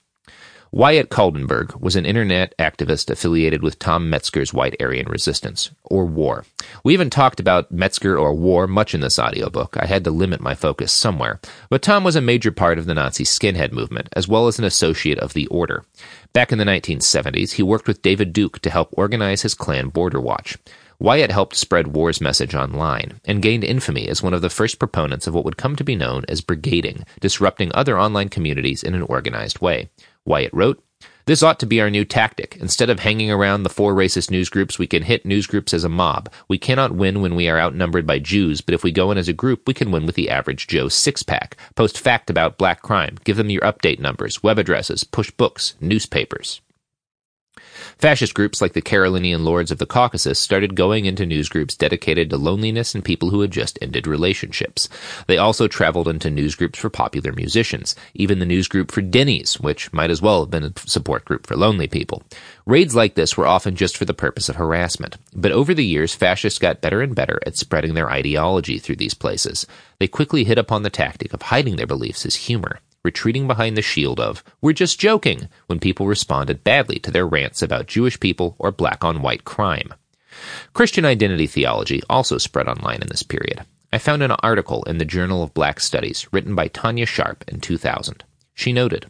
Wyatt Kaldenberg was an internet activist affiliated with Tom Metzger's White Aryan Resistance, or WAR. We even talked about Metzger or WAR much in this audiobook. I had to limit my focus somewhere. But Tom was a major part of the Nazi skinhead movement, as well as an associate of the Order. Back in the 1970s, he worked with David Duke to help organize his Klan border watch. Wyatt helped spread WAR's message online, and gained infamy as one of the first proponents of what would come to be known as brigading, disrupting other online communities in an organized way. Wyatt wrote, "This ought to be our new tactic. Instead of hanging around the four racist newsgroups, we can hit newsgroups as a mob. We cannot win when we are outnumbered by Jews, but if we go in as a group, we can win with the average Joe six-pack. Post fact about black crime. Give them your update numbers, web addresses, push books, newspapers." Fascist groups like the Carolinian Lords of the Caucasus started going into newsgroups dedicated to loneliness and people who had just ended relationships. They also traveled into newsgroups for popular musicians, even the newsgroup for Denny's, which might as well have been a support group for lonely people. Raids like this were often just for the purpose of harassment, but over the years fascists got better and better at spreading their ideology through these places. They quickly hit upon the tactic of hiding their beliefs as humor, retreating behind the shield of, "We're just joking," when people responded badly to their rants about Jewish people or black-on-white crime. Christian identity theology also spread online in this period. I found an article in the Journal of Black Studies written by Tanya Sharp in 2000. She noted,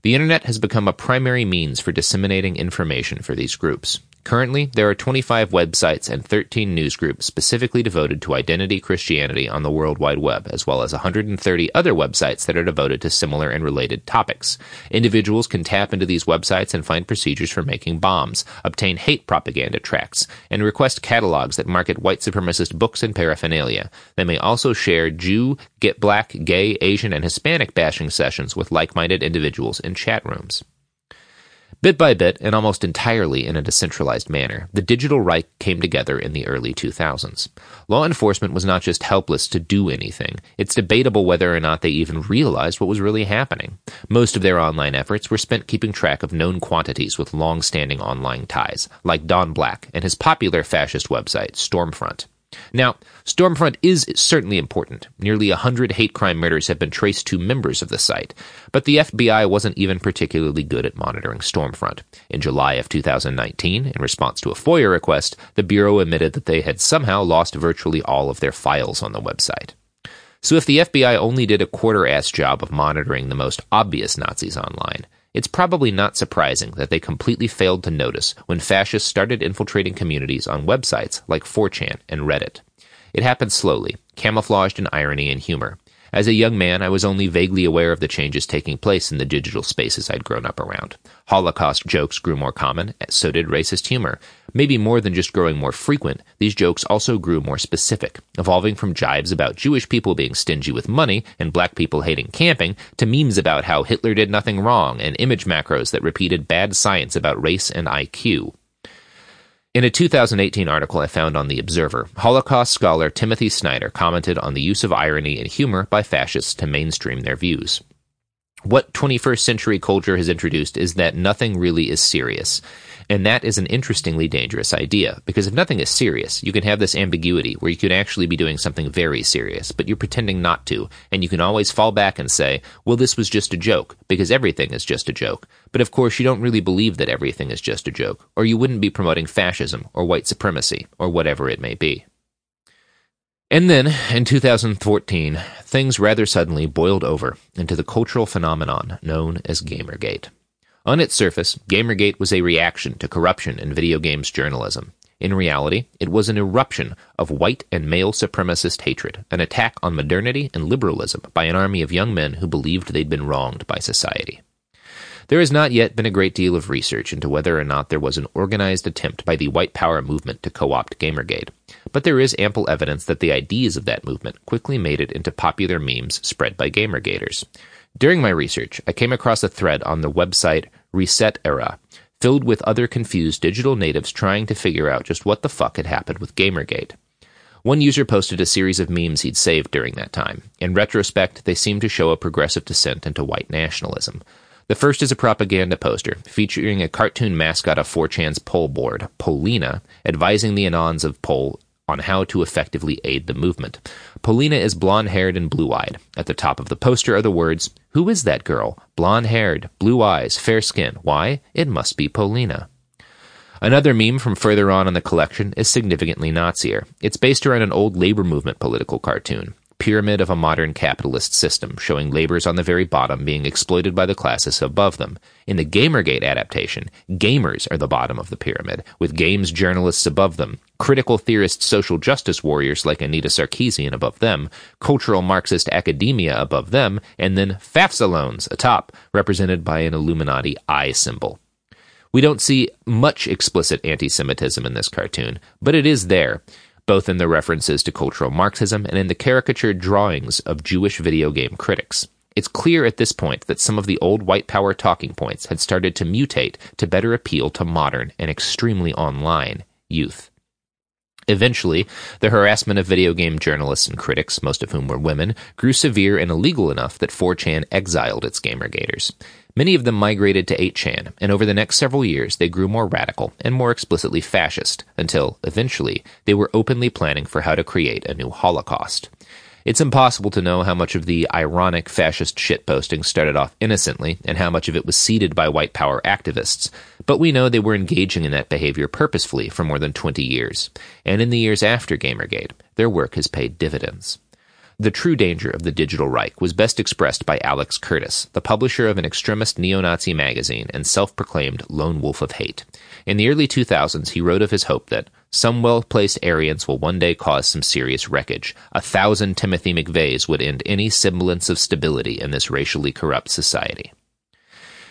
"The internet has become a primary means for disseminating information for these groups. Currently, there are 25 websites and 13 newsgroups specifically devoted to identity Christianity on the World Wide Web, as well as 130 other websites that are devoted to similar and related topics. Individuals can tap into these websites and find procedures for making bombs, obtain hate propaganda tracts, and request catalogs that market white supremacist books and paraphernalia. They may also share Jew, get black, gay, Asian, and Hispanic bashing sessions with like-minded individuals in chat rooms." Bit by bit, and almost entirely in a decentralized manner, the digital Reich came together in the early 2000s. Law enforcement was not just helpless to do anything. It's debatable whether or not they even realized what was really happening. Most of their online efforts were spent keeping track of known quantities with long-standing online ties, like Don Black and his popular fascist website, Stormfront. Now, Stormfront is certainly important. Nearly 100 hate crime murders have been traced to members of the site, but the FBI wasn't even particularly good at monitoring Stormfront. In July of 2019, in response to a FOIA request, the Bureau admitted that they had somehow lost virtually all of their files on the website. So if the FBI only did a quarter-ass job of monitoring the most obvious Nazis online, it's probably not surprising that they completely failed to notice when fascists started infiltrating communities on websites like 4chan and Reddit. It happened slowly, camouflaged in irony and humor. As a young man, I was only vaguely aware of the changes taking place in the digital spaces I'd grown up around. Holocaust jokes grew more common, so did racist humor. Maybe more than just growing more frequent, these jokes also grew more specific, evolving from jibes about Jewish people being stingy with money and black people hating camping, to memes about how Hitler did nothing wrong and image macros that repeated bad science about race and IQ. In a 2018 article I found on The Observer, Holocaust scholar Timothy Snyder commented on the use of irony and humor by fascists to mainstream their views. "What 21st century culture has introduced is that nothing really is serious. And that is an interestingly dangerous idea, because if nothing is serious, you can have this ambiguity where you could actually be doing something very serious, but you're pretending not to, and you can always fall back and say, well, this was just a joke, because everything is just a joke. But of course, you don't really believe that everything is just a joke, or you wouldn't be promoting fascism or white supremacy or whatever it may be." And then, in 2014, things rather suddenly boiled over into the cultural phenomenon known as Gamergate. On its surface, Gamergate was a reaction to corruption in video games journalism. In reality, it was an eruption of white and male supremacist hatred, an attack on modernity and liberalism by an army of young men who believed they'd been wronged by society. There has not yet been a great deal of research into whether or not there was an organized attempt by the white power movement to co-opt Gamergate, but there is ample evidence that the ideas of that movement quickly made it into popular memes spread by Gamergaters. During my research, I came across a thread on the website Reset Era, filled with other confused digital natives trying to figure out just what the fuck had happened with Gamergate. One user posted a series of memes he'd saved during that time. In retrospect, they seemed to show a progressive descent into white nationalism. The first is a propaganda poster featuring a cartoon mascot of 4chan's poll board, Polina, advising the Anons of Poll on how to effectively aid the movement. Paulina is blonde-haired and blue-eyed. At the top of the poster are the words, "Who is that girl? Blonde-haired, blue eyes, fair skin. Why? It must be Paulina." Another meme from further on in the collection is significantly Nazier. It's based around an old labor movement political cartoon, Pyramid of a Modern Capitalist System, showing laborers on the very bottom being exploited by the classes above them. In the Gamergate adaptation, gamers are the bottom of the pyramid, with games journalists above them, critical theorist social justice warriors like Anita Sarkeesian above them, cultural Marxist academia above them, and then Fafsalones atop, represented by an Illuminati eye symbol. We don't see much explicit anti-Semitism in this cartoon, but it is there, both in the references to cultural Marxism and in the caricatured drawings of Jewish video game critics. It's clear at this point that some of the old white power talking points had started to mutate to better appeal to modern and extremely online youth. Eventually, the harassment of video game journalists and critics, most of whom were women, grew severe and illegal enough that 4chan exiled its Gamergaters. Many of them migrated to 8chan, and over the next several years they grew more radical and more explicitly fascist, until, eventually, they were openly planning for how to create a new Holocaust. It's impossible to know how much of the ironic fascist shitposting started off innocently and how much of it was seeded by white power activists, but we know they were engaging in that behavior purposefully for more than 20 years, and in the years after Gamergate, their work has paid dividends. The true danger of the digital Reich was best expressed by Alex Curtis, the publisher of an extremist neo-Nazi magazine and self-proclaimed lone wolf of hate. In the early 2000s, he wrote of his hope that some well-placed Aryans will one day cause some serious wreckage. 1,000 Timothy McVeighs would end any semblance of stability in this racially corrupt society.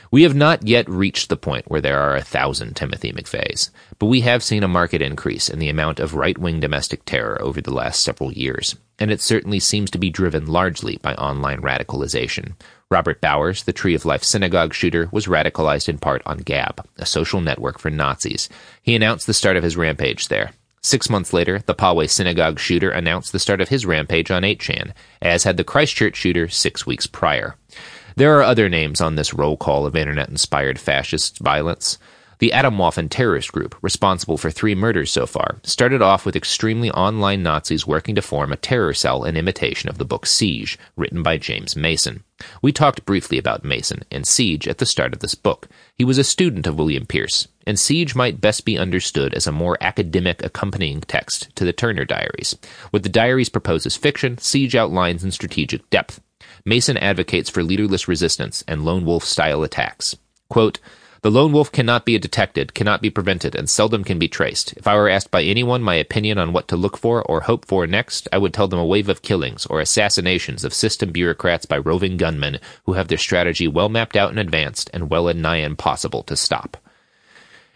We have not yet reached the point where there are 1,000 Timothy McVeighs, but we have seen a marked increase in the amount of right-wing domestic terror over the last several years, and it certainly seems to be driven largely by online radicalization. Robert Bowers, the Tree of Life synagogue shooter, was radicalized in part on Gab, a social network for Nazis. He announced the start of his rampage there. 6 months later, the Poway synagogue shooter announced the start of his rampage on 8chan, as had the Christchurch shooter 6 weeks prior. There are other names on this roll call of internet-inspired fascist violence. The Atomwaffen terrorist group, responsible for 3 murders so far, started off with extremely online Nazis working to form a terror cell in imitation of the book Siege, written by James Mason. We talked briefly about Mason and Siege at the start of this book. He was a student of William Pierce, and Siege might best be understood as a more academic accompanying text to the Turner Diaries. What the Diaries propose as fiction, Siege outlines in strategic depth. Mason advocates for leaderless resistance and lone wolf-style attacks. Quote, "The lone wolf cannot be detected, cannot be prevented, and seldom can be traced. If I were asked by anyone my opinion on what to look for or hope for next, I would tell them a wave of killings or assassinations of system bureaucrats by roving gunmen who have their strategy well mapped out and advanced and well and nigh impossible to stop."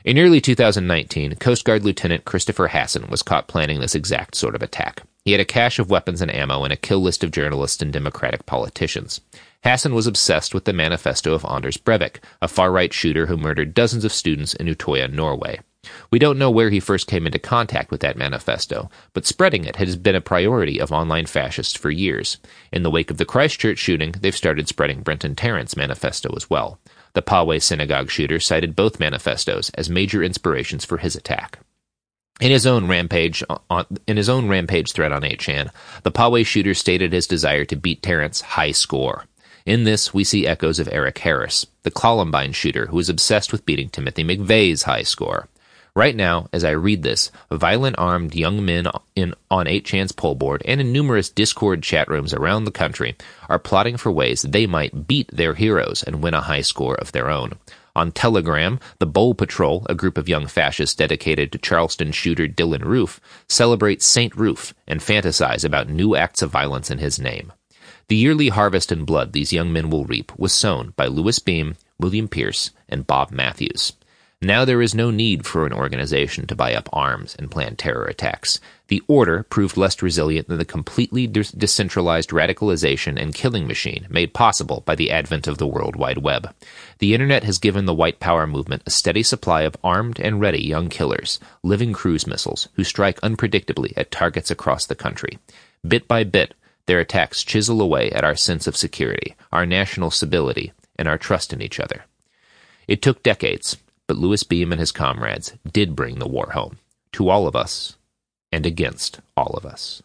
In early 2019, Coast Guard Lieutenant Christopher Hassan was caught planning this exact sort of attack. He had a cache of weapons and ammo and a kill list of journalists and Democratic politicians. Hassan was obsessed with the manifesto of Anders Breivik, a far-right shooter who murdered dozens of students in Utøya, Norway. We don't know where he first came into contact with that manifesto, but spreading it has been a priority of online fascists for years. In the wake of the Christchurch shooting, they've started spreading Brenton Tarrant's manifesto as well. The Poway synagogue shooter cited both manifestos as major inspirations for his attack. In his own rampage thread on 8chan, the Poway shooter stated his desire to beat Terrence high score. In this, we see echoes of Eric Harris, the Columbine shooter who was obsessed with beating Timothy McVeigh's high score. Right now, as I read this, violent armed young men on 8chan's poll board and in numerous Discord chat rooms around the country are plotting for ways they might beat their heroes and win a high score of their own. On Telegram, the Bowl Patrol, a group of young fascists dedicated to Charleston shooter Dylan Roof, celebrate Saint Roof and fantasize about new acts of violence in his name. The yearly harvest in blood these young men will reap was sown by Louis Beam, William Pierce, and Bob Matthews. Now there is no need for an organization to buy up arms and plan terror attacks. The Order proved less resilient than the completely decentralized radicalization and killing machine made possible by the advent of the World Wide Web. The Internet has given the white power movement a steady supply of armed and ready young killers, living cruise missiles, who strike unpredictably at targets across the country. Bit by bit, their attacks chisel away at our sense of security, our national stability, and our trust in each other. It took decades, but Louis Beam and his comrades did bring the war home. To all of us, and against all of us.